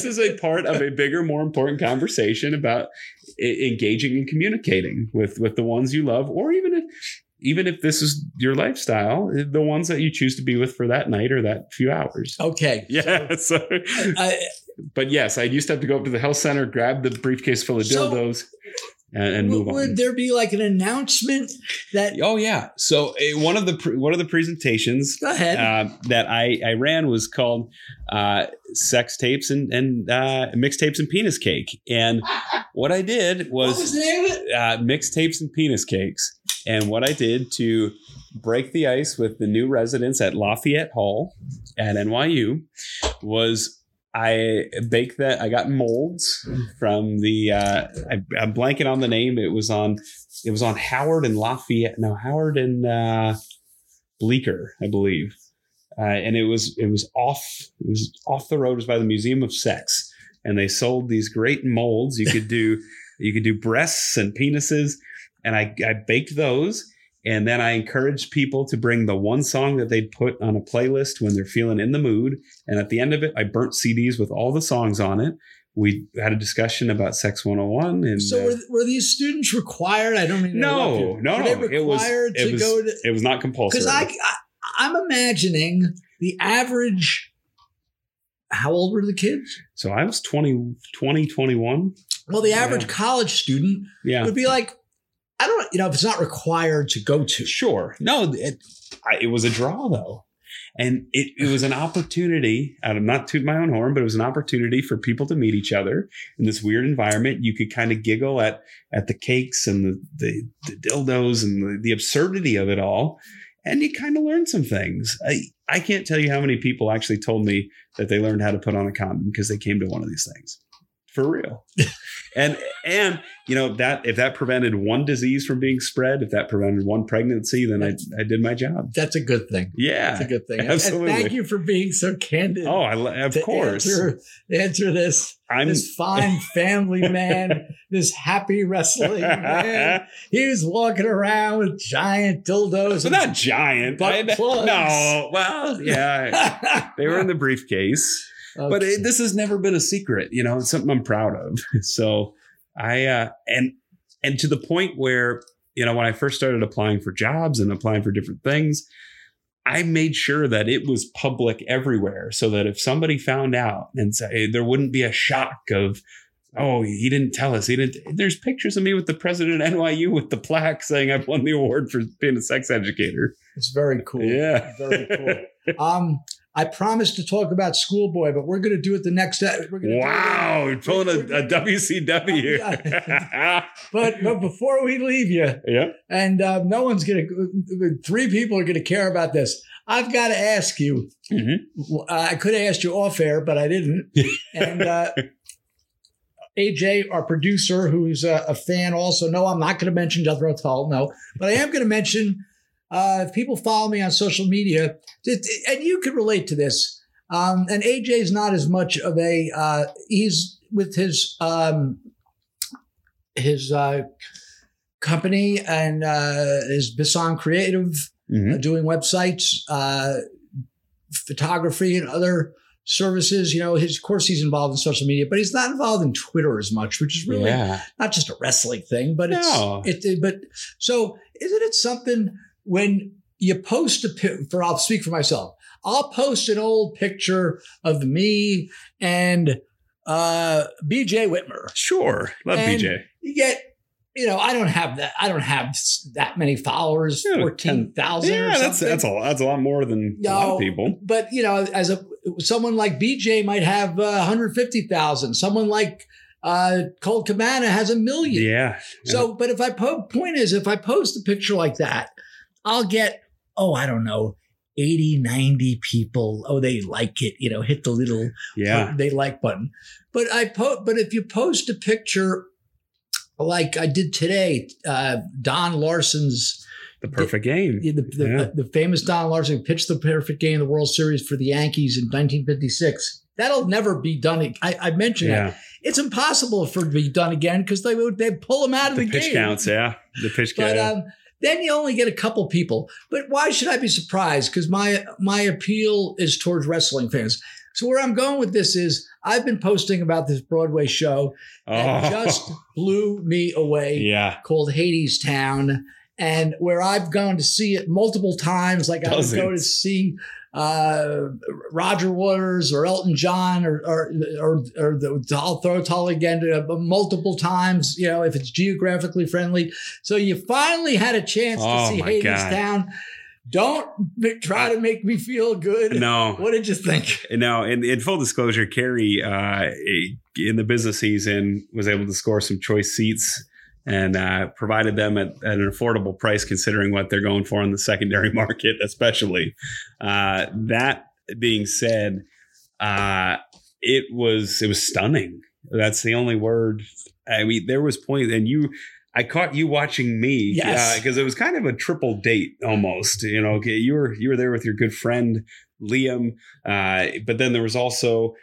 is a part of a bigger, more important conversation about engaging and communicating with the ones you love, or even if this is your lifestyle, the ones that you choose to be with for that night or that few hours. Okay. Yeah. So, but yes, I used to have to go up to the health center, grab the briefcase full of dildos. And move on. Would there be like an announcement that? Oh yeah. So one of the presentations that I ran was called "Sex Tapes and Mixtapes and Penis Cake." And what I did was, what was the name of it? Mixtapes and Penis Cakes. And what I did to break the ice with the new residents at Lafayette Hall at NYU was, I baked that. I got molds from the. I'm blanking on the name. It was on Howard and Lafayette. No, Howard and Bleecker, I believe. And it was off the road. It was by the Museum of Sex, and they sold these great molds. You could do breasts and penises, and I baked those. And then I encouraged people to bring the one song that they'd put on a playlist when they're feeling in the mood. And at the end of it, I burnt CDs with all the songs on it. We had a discussion about Sex 101. And so were these students required? I don't mean No. It was not compulsory. Because I'm imagining the average. How old were the kids? So I was 21. Well, the average college student would be like, I don't, if it's not required to go to. Sure. No, it was a draw though. And it was an opportunity, I'm not tooting my own horn, but it was an opportunity for people to meet each other in this weird environment. You could kind of giggle at the cakes and the dildos and the absurdity of it all. And you kind of learn some things. I can't tell you how many people actually told me that they learned how to put on a condom because they came to one of these things. For real. And you know, that if that prevented one disease from being spread, if that prevented one pregnancy, then I did my job. That's a good thing. Yeah. That's a good thing. Absolutely. And thank you for being so candid. Oh, of course. Answer this. I'm this fine family man, this happy wrestling man. He was walking around with giant dildos. Well, not giant. No. Well, yeah. They were in the briefcase. Okay. But this has never been a secret, you know, it's something I'm proud of. So and to the point where, you know, when I first started applying for jobs and applying for different things, I made sure that it was public everywhere so that if somebody found out and say there wouldn't be a shock of, oh, he didn't tell us. There's pictures of me with the president of NYU with the plaque saying I've won the award for being a sex educator. It's very cool. Yeah. Very cool. I promised to talk about Schoolboy, but we're going to do it the next day. Wow, you're pulling a WCW. But before we leave you, yeah. And no one's going to – three people are going to care about this. I've got to ask you. Mm-hmm. I could have asked you off air, but I didn't. And AJ, our producer, who's a fan also. No, I'm not going to mention Jethro Tull, no. But I am going to mention – if people follow me on social media, and you can relate to this, and AJ's not as much of a, he's with his company and his Bisson Creative, mm-hmm. Doing websites, photography and other services. You know, of course, he's involved in social media, but he's not involved in Twitter as much, which is really not just a wrestling thing, but so isn't it something... When you post I'll speak for myself. I'll post an old picture of me and BJ Whitmer. Sure, love and BJ. Yet, you know, I don't have that. I don't have that many followers. 14,000. Yeah, that's a lot more than a lot of people. But you know, as someone like BJ might have 150,000. Someone like Colt Cabana has 1 million. Yeah. So, but if I post a picture like that. I'll get, I don't know, 80, 90 people. Oh, they like it, you know, hit the little they like button. But but if you post a picture like I did today, Don Larson's The Perfect Game. The famous Don Larson pitched the perfect game in the World Series for the Yankees in 1956. That'll never be done. I mentioned that. It's impossible for it to be done again because they pull him out of the game. Pitch counts, The pitch counts. Then you only get a couple people. But why should I be surprised? Because my appeal is towards wrestling fans. So where I'm going with this is I've been posting about this Broadway show that just blew me away called Hadestown, and where I've gone to see it multiple times. Like I would go to see Roger Waters or Elton John I'll throw Tull again multiple times, you know, if it's geographically friendly. So you finally had a chance to see Hadestown. Don't try to make me feel good. No. What did you think? No. And in full disclosure, Carrie, in the business he's in, was able to score some choice seats and provided them at an affordable price, considering what they're going for in the secondary market, especially. That being said, it was stunning. That's the only word. I mean, there was point, and I caught you watching me because it was kind of a triple date almost. You know, you were there with your good friend Liam, but then there was also.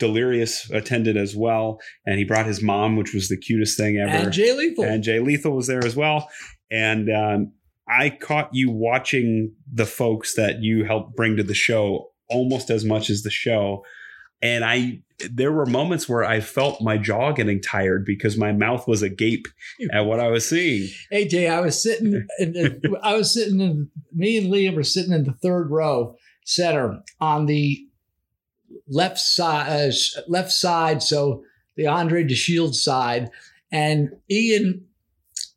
Delirious attended as well, and he brought his mom, which was the cutest thing ever. And Jay Lethal. Was there as well. And I caught you watching the folks that you helped bring to the show almost as much as the show. And there were moments where I felt my jaw getting tired because my mouth was agape at what I was seeing. AJ, I was sitting me and Liam were sitting in the third row center on the left side, so the Andre DeShields side, and Ian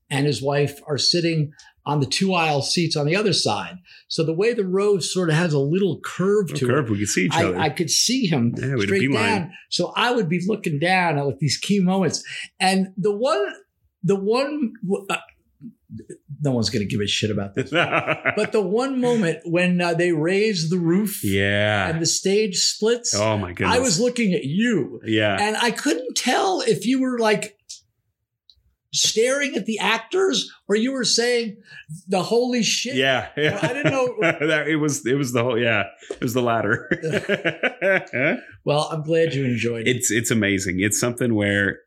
and his wife are sitting on the two aisle seats on the other side. So the way the row sort of has a little curve to it. We could see each other. I could see him straight down. So I would be looking down at these key moments. And the one, no one's going to give a shit about this. But the one moment when they raise the roof and the stage splits. Oh, my goodness. I was looking at you. Yeah. And I couldn't tell if you were like staring at the actors or you were saying the holy shit. Yeah. Yeah. I didn't know. It was the whole, it was the latter. Well, I'm glad you enjoyed it. It's amazing. It's something where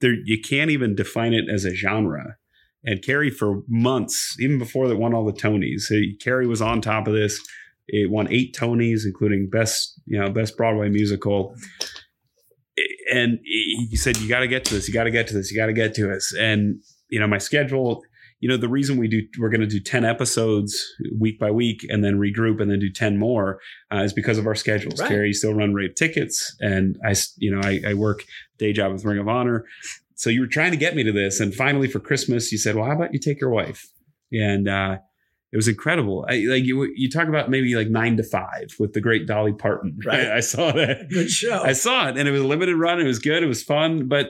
you can't even define it as a genre. And Carrie, for months, even before that, won all the Tonys. So Carrie was on top of this. It won 8 Tonys, including best Broadway musical. And he said, "You got to get to this. You got to get to this. You got to get to this." And my schedule. The reason we're going to do 10 episodes week by week and then regroup and then do 10 more is because of our schedules. Right. Carrie still run Rave Tickets, and I work day job with Ring of Honor. So you were trying to get me to this. And finally for Christmas, you said, well, how about you take your wife? And it was incredible. You talk about maybe like 9 to 5 with the great Dolly Parton. Right. I saw that. Good show. I saw it. And it was a limited run. It was good. It was fun. But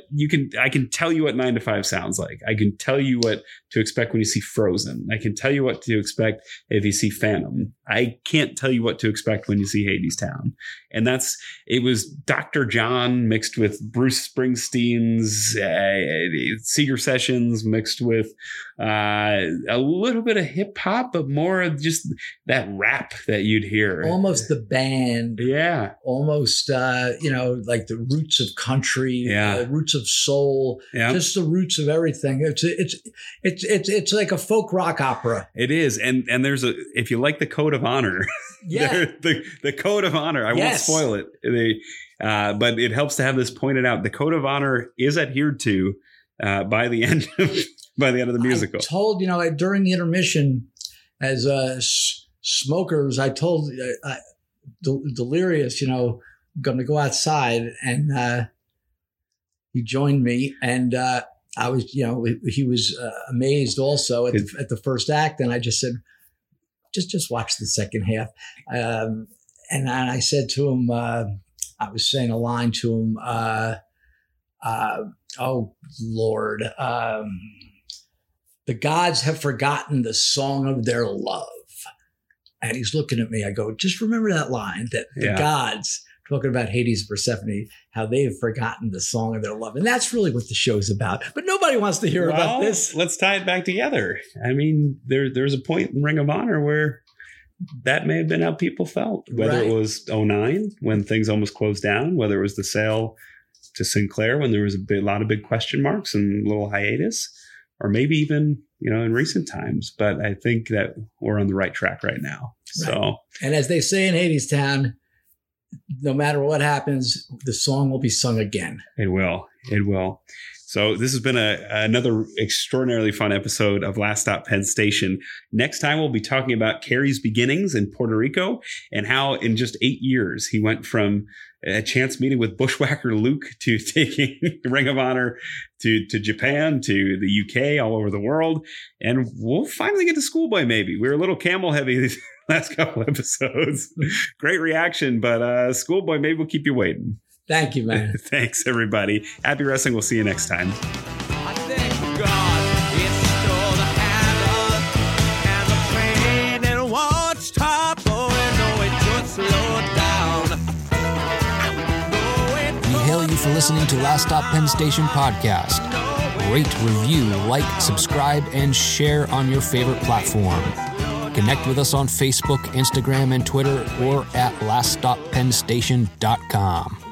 I can tell you what 9 to 5 sounds like. I can tell you what to expect when you see Frozen. I can tell you what to expect if you see Phantom. I can't tell you what to expect when you see Hadestown. And it was Dr. John mixed with Bruce Springsteen's Seeger Sessions mixed with a little bit of hip hop, but more of just that rap that you'd hear. Almost the band. Yeah. Almost, like the roots of country, the roots of soul, just the roots of everything. It's like a folk rock opera. It is. And there's if you like the Code of Honor, the Code of Honor, I won't spoil it. But it helps to have this pointed out. The Code of Honor is adhered to by the end of the musical. I told, during the intermission as smokers, I told Delirious, I'm going to go outside. And he joined me and I was, he was amazed also at the first act. And I just said, just watch the second half. And I said to him, I was saying a line to him, oh, Lord, the gods have forgotten the song of their love. And he's looking at me. I go, just remember that line that the gods, talking about Hades and Persephone, how they have forgotten the song of their love. And that's really what the show's about. But nobody wants to hear about this. Let's tie it back together. I mean, there's a point in Ring of Honor where that may have been how people felt, whether it was 2009 when things almost closed down, whether it was the sale to Sinclair when there was a lot of big question marks and a little hiatus, or maybe even, in recent times. But I think that we're on the right track right now. Right. So, and as they say in Hadestown, no matter what happens, the song will be sung again. It will. It will. So this has been another extraordinarily fun episode of Last Stop Penn Station. Next time, we'll be talking about Carrie's beginnings in Puerto Rico and how in just 8 years he went from a chance meeting with Bushwhacker Luke to taking Ring of Honor to Japan, to the UK, all over the world. And we'll finally get to Schoolboy maybe. We were a little camel heavy these last couple episodes. Great reaction, but Schoolboy, maybe we'll keep you waiting. Thank you, man. Thanks, everybody. Happy wrestling. We'll see you next time. We hail you for listening to Last Stop Penn Station podcast. Rate, review, like, subscribe, and share on your favorite platform. Connect with us on Facebook, Instagram, and Twitter, or at laststoppennstation.com.